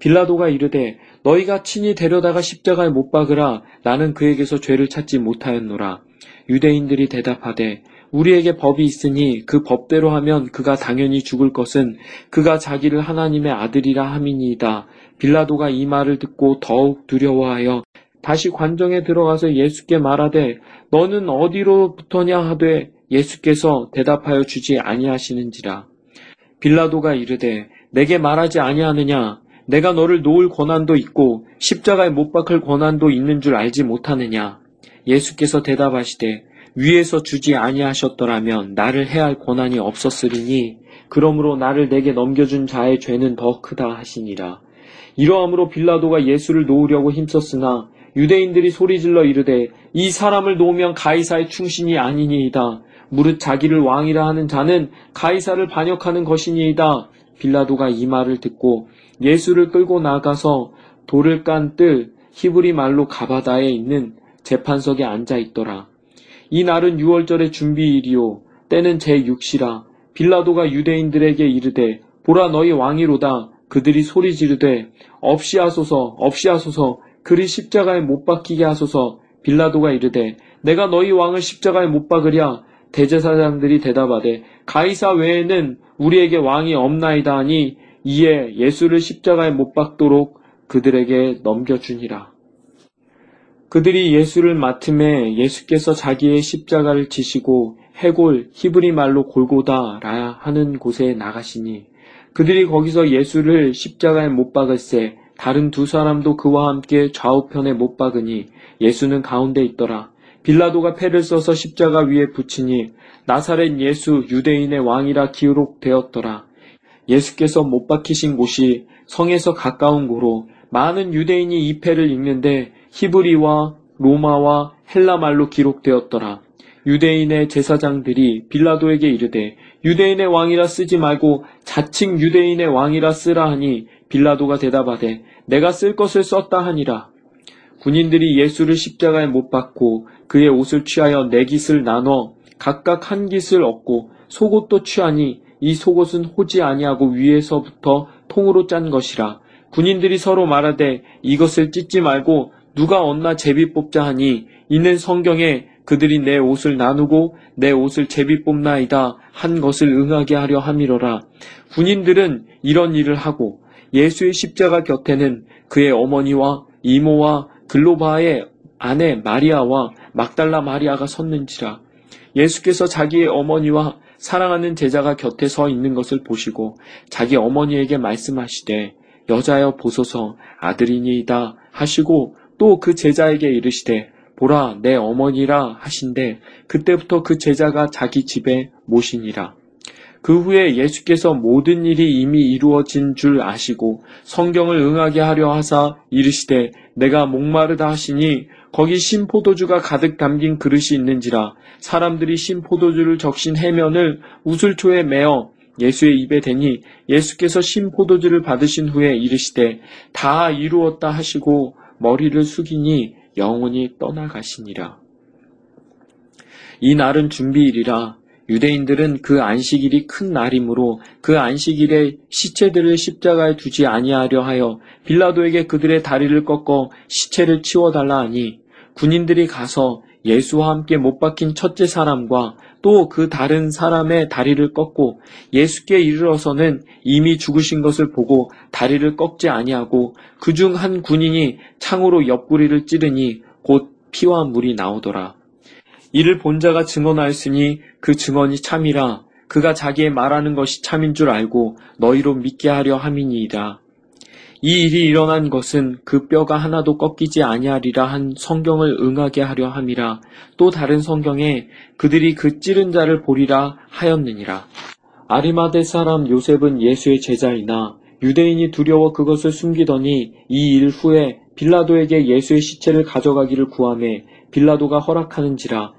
빌라도가 이르되 너희가 친히 데려다가 십자가에 못 박으라. 나는 그에게서 죄를 찾지 못하였노라. 유대인들이 대답하되 우리에게 법이 있으니 그 법대로 하면 그가 당연히 죽을 것은 그가 자기를 하나님의 아들이라 함이니이다. 빌라도가 이 말을 듣고 더욱 두려워하여 다시 관정에 들어가서 예수께 말하되 너는 어디로부터냐 하되 예수께서 대답하여 주지 아니하시는지라. 빌라도가 이르되 내게 말하지 아니하느냐? 내가 너를 놓을 권한도 있고 십자가에 못 박을 권한도 있는 줄 알지 못하느냐? 예수께서 대답하시되 위에서 주지 아니하셨더라면 나를 해야 할 권한이 없었으리니 그러므로 나를 내게 넘겨준 자의 죄는 더 크다 하시니라. 이러함으로 빌라도가 예수를 놓으려고 힘썼으나 유대인들이 소리질러 이르되 이 사람을 놓으면 가이사의 충신이 아니니이다. 무릇 자기를 왕이라 하는 자는 가이사를 반역하는 것이니이다. 빌라도가 이 말을 듣고 예수를 끌고 나가서 돌을 깐 뜰 히브리 말로 가바다에 있는 재판석에 앉아 있더라. 이 날은 유월절의 준비일이요 때는 제6시라. 빌라도가 유대인들에게 이르되 보라 너희 왕이로다. 그들이 소리 지르되 없이 하소서 없이 하소서 그리 십자가에 못 박히게 하소서. 빌라도가 이르되 내가 너희 왕을 십자가에 못 박으랴? 대제사장들이 대답하되 가이사 외에는 우리에게 왕이 없나이다 하니 이에 예수를 십자가에 못 박도록 그들에게 넘겨주니라. 그들이 예수를 맡음에 예수께서 자기의 십자가를 지시고 해골 히브리 말로 골고다라 하는 곳에 나가시니 그들이 거기서 예수를 십자가에 못 박을세 다른 두 사람도 그와 함께 좌우편에 못 박으니 예수는 가운데 있더라. 빌라도가 패를 써서 십자가 위에 붙이니 나사렛 예수 유대인의 왕이라 기록되었더라. 예수께서 못 박히신 곳이 성에서 가까운 고로 많은 유대인이 이 패를 읽는데 히브리와 로마와 헬라말로 기록되었더라. 유대인의 제사장들이 빌라도에게 이르되 유대인의 왕이라 쓰지 말고 자칭 유대인의 왕이라 쓰라 하니 빌라도가 대답하되 내가 쓸 것을 썼다 하니라. 군인들이 예수를 십자가에 못 박고 그의 옷을 취하여 네 깃을 나눠 각각 한 깃을 얻고 속옷도 취하니 이 속옷은 호지 아니하고 위에서부터 통으로 짠 것이라. 군인들이 서로 말하되 이것을 찢지 말고 누가 얻나 제비 뽑자 하니 이는 성경에 그들이 내 옷을 나누고 내 옷을 제비 뽑나이다 한 것을 응하게 하려 함이로라. 군인들은 이런 일을 하고 예수의 십자가 곁에는 그의 어머니와 이모와 글로바의 아내 마리아와 막달라 마리아가 섰는지라. 예수께서 자기의 어머니와 사랑하는 제자가 곁에 서 있는 것을 보시고 자기 어머니에게 말씀하시되 여자여 보소서 아들이니이다 하시고 또 그 제자에게 이르시되 보라 내 어머니라 하신데 그때부터 그 제자가 자기 집에 모시니라. 그 후에 예수께서 모든 일이 이미 이루어진 줄 아시고 성경을 응하게 하려 하사 이르시되 내가 목마르다 하시니 거기 신포도주가 가득 담긴 그릇이 있는지라 사람들이 신포도주를 적신 해면을 우슬초에 메어 예수의 입에 대니 예수께서 신포도주를 받으신 후에 이르시되 다 이루었다 하시고 머리를 숙이니 영혼이 떠나가시니라. 이 날은 준비일이라 유대인들은 그 안식일이 큰 날이므로 그 안식일에 시체들을 십자가에 두지 아니하려 하여 빌라도에게 그들의 다리를 꺾어 시체를 치워달라 하니 군인들이 가서 예수와 함께 못 박힌 첫째 사람과 또 그 다른 사람의 다리를 꺾고 예수께 이르러서는 이미 죽으신 것을 보고 다리를 꺾지 아니하고 그중 한 군인이 창으로 옆구리를 찌르니 곧 피와 물이 나오더라. 이를 본 자가 증언하였으니 그 증언이 참이라. 그가 자기의 말하는 것이 참인 줄 알고 너희로 믿게 하려 함이니이다. 이 일이 일어난 것은 그 뼈가 하나도 꺾이지 아니하리라 한 성경을 응하게 하려 함이라. 또 다른 성경에 그들이 그 찌른 자를 보리라 하였느니라. 아리마데 사람 요셉은 예수의 제자이나 유대인이 두려워 그것을 숨기더니 이 일 후에 빌라도에게 예수의 시체를 가져가기를 구하매 빌라도가 허락하는지라.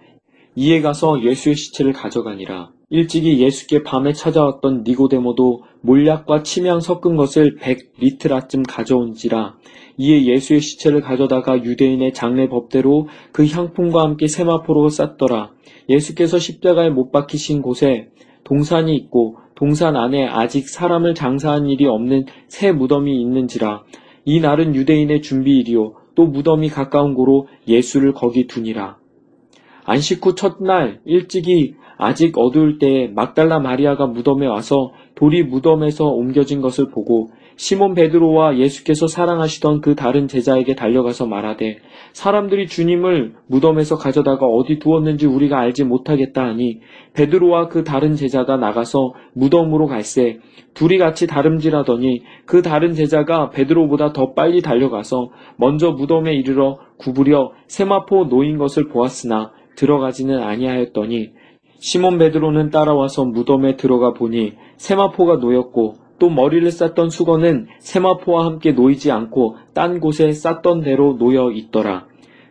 이에 가서 예수의 시체를 가져가니라. 일찍이 예수께 밤에 찾아왔던 니고데모도 몰약과 침향 섞은 것을 100리트라쯤 가져온지라. 이에 예수의 시체를 가져다가 유대인의 장례 법대로 그 향품과 함께 세마포로 쌌더라. 예수께서 십자가에 못 박히신 곳에 동산이 있고 동산 안에 아직 사람을 장사한 일이 없는 새 무덤이 있는지라. 이 날은 유대인의 준비일이요 또 무덤이 가까운 고로 예수를 거기 두니라. 안식 후 첫날 일찍이 아직 어두울 때에 막달라 마리아가 무덤에 와서 돌이 무덤에서 옮겨진 것을 보고 시몬 베드로와 예수께서 사랑하시던 그 다른 제자에게 달려가서 말하되 사람들이 주님을 무덤에서 가져다가 어디 두었는지 우리가 알지 못하겠다 하니 베드로와 그 다른 제자가 나가서 무덤으로 갈새 둘이 같이 다름질하더니 그 다른 제자가 베드로보다 더 빨리 달려가서 먼저 무덤에 이르러 구부려 세마포 놓인 것을 보았으나 들어가지는 아니하였더니 시몬 베드로는 따라와서 무덤에 들어가 보니 세마포가 놓였고 또 머리를 쌌던 수건은 세마포와 함께 놓이지 않고 딴 곳에 쌌던 대로 놓여 있더라.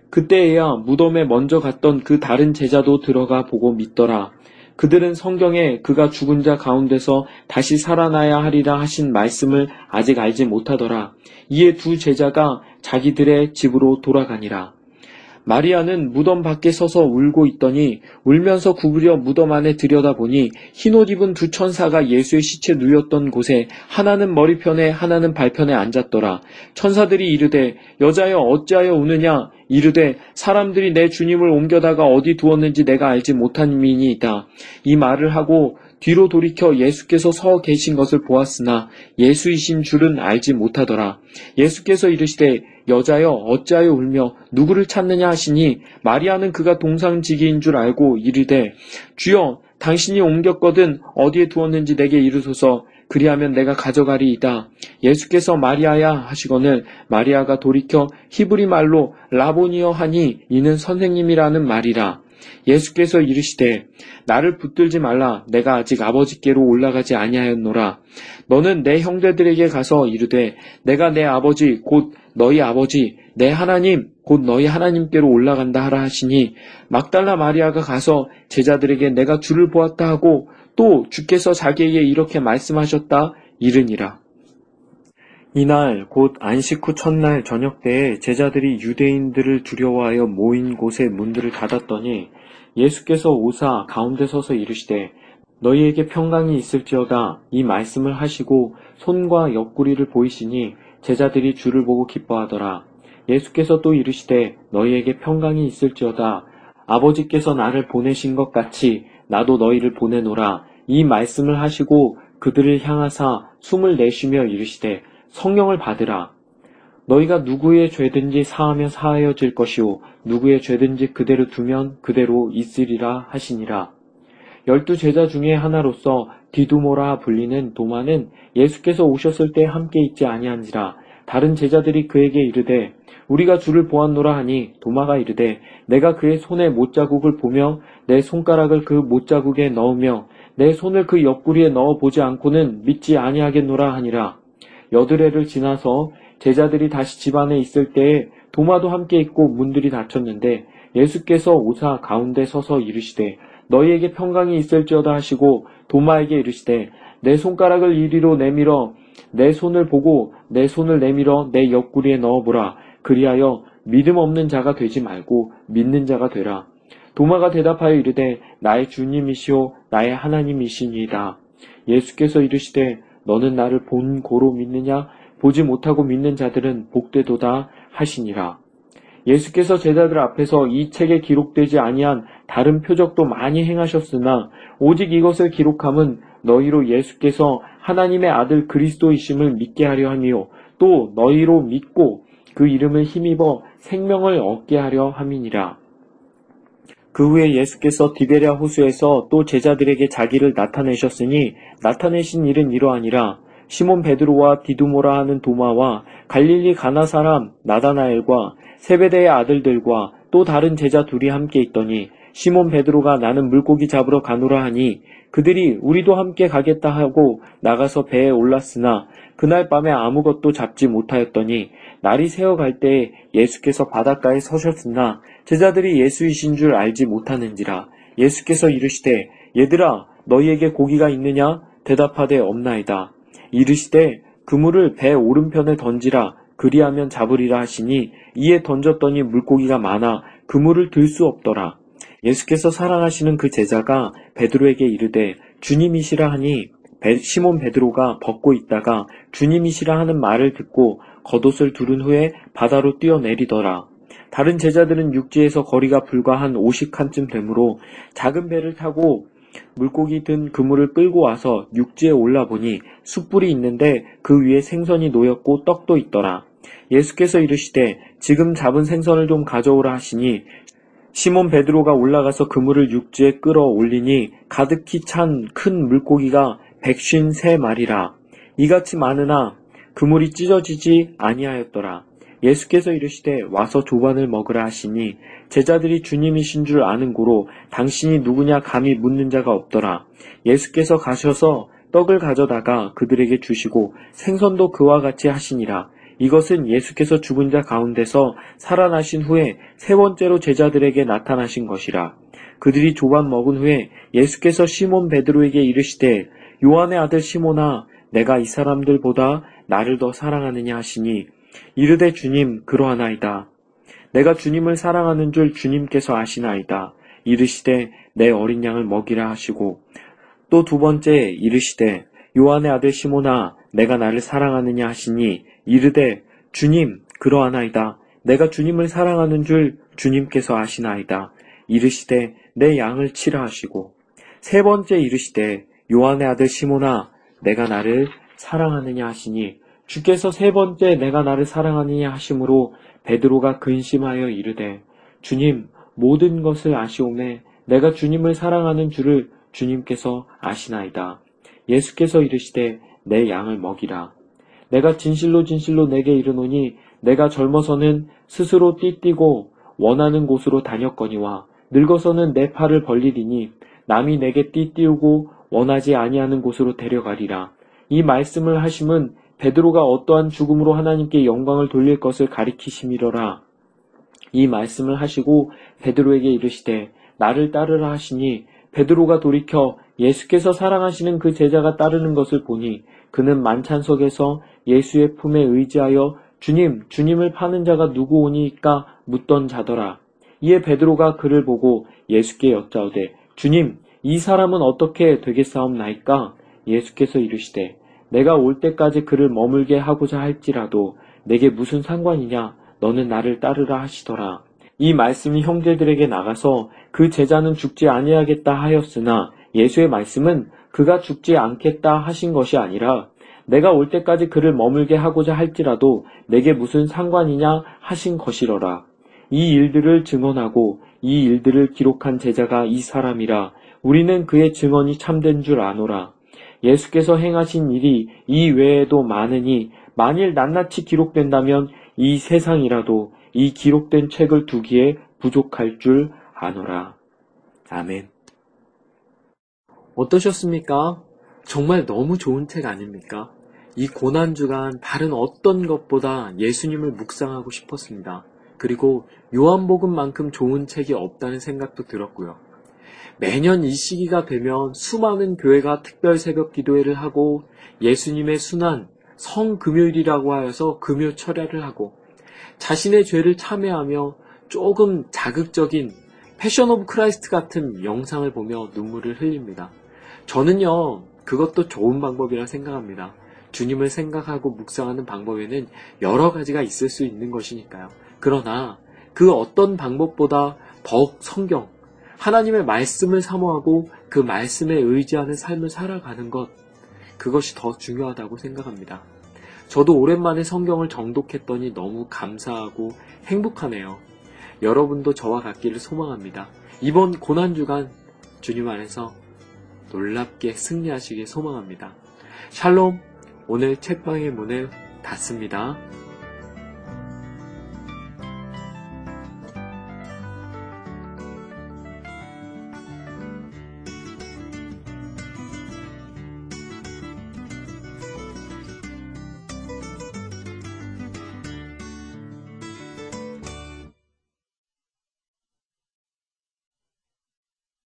그때에야 무덤에 먼저 갔던 그 다른 제자도 들어가 보고 믿더라. 그들은 성경에 그가 죽은 자 가운데서 다시 살아나야 하리라 하신 말씀을 아직 알지 못하더라. 이에 두 제자가 자기들의 집으로 돌아가니라. 마리아는 무덤 밖에 서서 울고 있더니 울면서 구부려 무덤 안에 들여다보니 흰옷 입은 두 천사가 예수의 시체 누였던 곳에 하나는 머리편에 하나는 발편에 앉았더라. 천사들이 이르되 여자여 어찌하여 우느냐 이르되 사람들이 내 주님을 옮겨다가 어디 두었는지 내가 알지 못함이니이다. 이 말을 하고 뒤로 돌이켜 예수께서 서 계신 것을 보았으나 예수이신 줄은 알지 못하더라. 예수께서 이르시되 여자여 어찌하여 울며 누구를 찾느냐 하시니 마리아는 그가 동상지기인 줄 알고 이르되 주여 당신이 옮겼거든 어디에 두었는지 내게 이르소서 그리하면 내가 가져가리이다. 예수께서 마리아야 하시거늘 마리아가 돌이켜 히브리 말로 라보니어 하니 이는 선생님이라는 말이라. 예수께서 이르시되 나를 붙들지 말라 내가 아직 아버지께로 올라가지 아니하였노라. 너는 내 형제들에게 가서 이르되 내가 내 아버지 곧 너희 아버지 내 하나님 곧 너희 하나님께로 올라간다 하라 하시니 막달라 마리아가 가서 제자들에게 내가 주를 보았다 하고 또 주께서 자기에게 이렇게 말씀하셨다 이르니라. 이날 곧 안식 후 첫날 저녁 때에 제자들이 유대인들을 두려워하여 모인 곳에 문들을 닫았더니 예수께서 오사 가운데 서서 이르시되 너희에게 평강이 있을지어다 이 말씀을 하시고 손과 옆구리를 보이시니 제자들이 주를 보고 기뻐하더라. 예수께서 또 이르시되 너희에게 평강이 있을지어다 아버지께서 나를 보내신 것 같이 나도 너희를 보내노라 이 말씀을 하시고 그들을 향하사 숨을 내쉬며 이르시되 성령을 받으라. 너희가 누구의 죄든지 사하면 사하여질 것이요 누구의 죄든지 그대로 두면 그대로 있으리라 하시니라. 12 제자 중에 하나로서 디두모라 불리는 도마는 예수께서 오셨을 때 함께 있지 아니한지라. 다른 제자들이 그에게 이르되 우리가 주를 보았노라 하니, 도마가 이르되 내가 그의 손에 못자국을 보며 내 손가락을 그 못자국에 넣으며 내 손을 그 옆구리에 넣어보지 않고는 믿지 아니하겠노라 하니라. 여드레를 지나서 제자들이 다시 집 안에 있을 때에 도마도 함께 있고 문들이 닫혔는데 예수께서 오사 가운데 서서 이르시되 너희에게 평강이 있을지어다 하시고 도마에게 이르시되 내 손가락을 이리로 내밀어 내 손을 보고 내 손을 내밀어 내 옆구리에 넣어보라. 그리하여 믿음 없는 자가 되지 말고 믿는 자가 되라. 도마가 대답하여 이르되 나의 주님이시오 나의 하나님이시니이다. 예수께서 이르시되 너는 나를 본 고로 믿느냐? 보지 못하고 믿는 자들은 복되도다 하시니라. 예수께서 제자들 앞에서 이 책에 기록되지 아니한 다른 표적도 많이 행하셨으나 오직 이것을 기록함은 너희로 예수께서 하나님의 아들 그리스도이심을 믿게 하려 함이요 또 너희로 믿고 그 이름을 힘입어 생명을 얻게 하려 함이니라. 그 후에 예수께서 디베랴 호수에서 또 제자들에게 자기를 나타내셨으니 나타내신 일은 이러하니라. 시몬 베드로와 디두모라 하는 도마와 갈릴리 가나 사람 나다나엘과 세베대의 아들들과 또 다른 제자 둘이 함께 있더니 시몬 베드로가 나는 물고기 잡으러 가노라 하니 그들이 우리도 함께 가겠다 하고 나가서 배에 올랐으나 그날 밤에 아무것도 잡지 못하였더니 날이 새어갈 때에 예수께서 바닷가에 서셨으나 제자들이 예수이신 줄 알지 못하는지라. 예수께서 이르시되 얘들아 너희에게 고기가 있느냐? 대답하되 없나이다. 이르시되 그물을 배 오른편에 던지라. 그리하면 잡으리라 하시니 이에 던졌더니 물고기가 많아 그물을 들 수 없더라. 예수께서 사랑하시는 그 제자가 베드로에게 이르되 주님이시라 하니 시몬 베드로가 벗고 있다가 주님이시라 하는 말을 듣고 겉옷을 두른 후에 바다로 뛰어내리더라. 다른 제자들은 육지에서 거리가 불과 한 50칸쯤 되므로 작은 배를 타고 물고기 든 그물을 끌고 와서 육지에 올라보니 숯불이 있는데 그 위에 생선이 놓였고 떡도 있더라. 예수께서 이르시되 지금 잡은 생선을 좀 가져오라 하시니 시몬 베드로가 올라가서 그물을 육지에 끌어올리니 가득히 찬 큰 물고기가 153마리라. 이같이 많으나 그물이 찢어지지 아니하였더라. 예수께서 이르시되 와서 조반을 먹으라 하시니 제자들이 주님이신 줄 아는 고로 당신이 누구냐 감히 묻는 자가 없더라. 예수께서 가셔서 떡을 가져다가 그들에게 주시고 생선도 그와 같이 하시니라. 이것은 예수께서 죽은 자 가운데서 살아나신 후에 세 번째로 제자들에게 나타나신 것이라. 그들이 조반 먹은 후에 예수께서 시몬 베드로에게 이르시되 요한의 아들 시몬아 내가 이 사람들보다 나를 더 사랑하느냐 하시니 이르되 주님 그러하나이다. 내가 주님을 사랑하는 줄 주님께서 아시나이다. 이르시되 내 어린 양을 먹이라 하시고 또 두 번째 이르시되 요한의 아들 시몬아 내가 나를 사랑하느냐 하시니 이르되 주님 그러하나이다. 내가 주님을 사랑하는 줄 주님께서 아시나이다. 이르시되 내 양을 치라 하시고 세 번째 이르시되 요한의 아들 시몬아 내가 나를 사랑하느냐 하시니 주께서 세 번째 내가 나를 사랑하느냐 하심으로 베드로가 근심하여 이르되 주님 모든 것을 아시오매 내가 주님을 사랑하는 줄을 주님께서 아시나이다. 예수께서 이르시되 내 양을 먹이라. 내가 진실로 진실로 내게 이르노니 내가 젊어서는 스스로 띠띠고 원하는 곳으로 다녔거니와 늙어서는 내 팔을 벌리리니 남이 내게 띠띠우고 원하지 아니하는 곳으로 데려가리라. 이 말씀을 하심은 베드로가 어떠한 죽음으로 하나님께 영광을 돌릴 것을 가리키심이러라. 이 말씀을 하시고 베드로에게 이르시되 나를 따르라 하시니 베드로가 돌이켜 예수께서 사랑하시는 그 제자가 따르는 것을 보니 그는 만찬석에서 예수의 품에 의지하여 주님, 주님을 파는 자가 누구오니까 묻던 자더라. 이에 베드로가 그를 보고 예수께 여짜오되 주님, 이 사람은 어떻게 되겠사옵나이까? 예수께서 이르시되 내가 올 때까지 그를 머물게 하고자 할지라도 내게 무슨 상관이냐? 너는 나를 따르라 하시더라. 이 말씀이 형제들에게 나가서 그 제자는 죽지 아니하겠다 하였으나 예수의 말씀은 그가 죽지 않겠다 하신 것이 아니라 내가 올 때까지 그를 머물게 하고자 할지라도 내게 무슨 상관이냐 하신 것이러라. 이 일들을 증언하고 이 일들을 기록한 제자가 이 사람이라. 우리는 그의 증언이 참된 줄 아노라. 예수께서 행하신 일이 이 외에도 많으니 만일 낱낱이 기록된다면 이 세상이라도 이 기록된 책을 두기에 부족할 줄 아노라. 아멘. 어떠셨습니까? 정말 너무 좋은 책 아닙니까? 이 고난주간 다른 어떤 것보다 예수님을 묵상하고 싶었습니다. 그리고 요한복음만큼 좋은 책이 없다는 생각도 들었고요. 매년 이 시기가 되면 수많은 교회가 특별 새벽 기도회를 하고 예수님의 순환, 성금요일이라고 하여서 금요 철야를 하고 자신의 죄를 참회하며 조금 자극적인 패션 오브 크라이스트 같은 영상을 보며 눈물을 흘립니다. 저는요, 그것도 좋은 방법이라 생각합니다. 주님을 생각하고 묵상하는 방법에는 여러 가지가 있을 수 있는 것이니까요. 그러나 그 어떤 방법보다 더욱 성경, 하나님의 말씀을 사모하고 그 말씀에 의지하는 삶을 살아가는 것, 그것이 더 중요하다고 생각합니다. 저도 오랜만에 성경을 정독했더니 너무 감사하고 행복하네요. 여러분도 저와 같기를 소망합니다. 이번 고난주간 주님 안에서 놀랍게 승리하시길 소망합니다. 샬롬, 오늘 책방의 문을 닫습니다.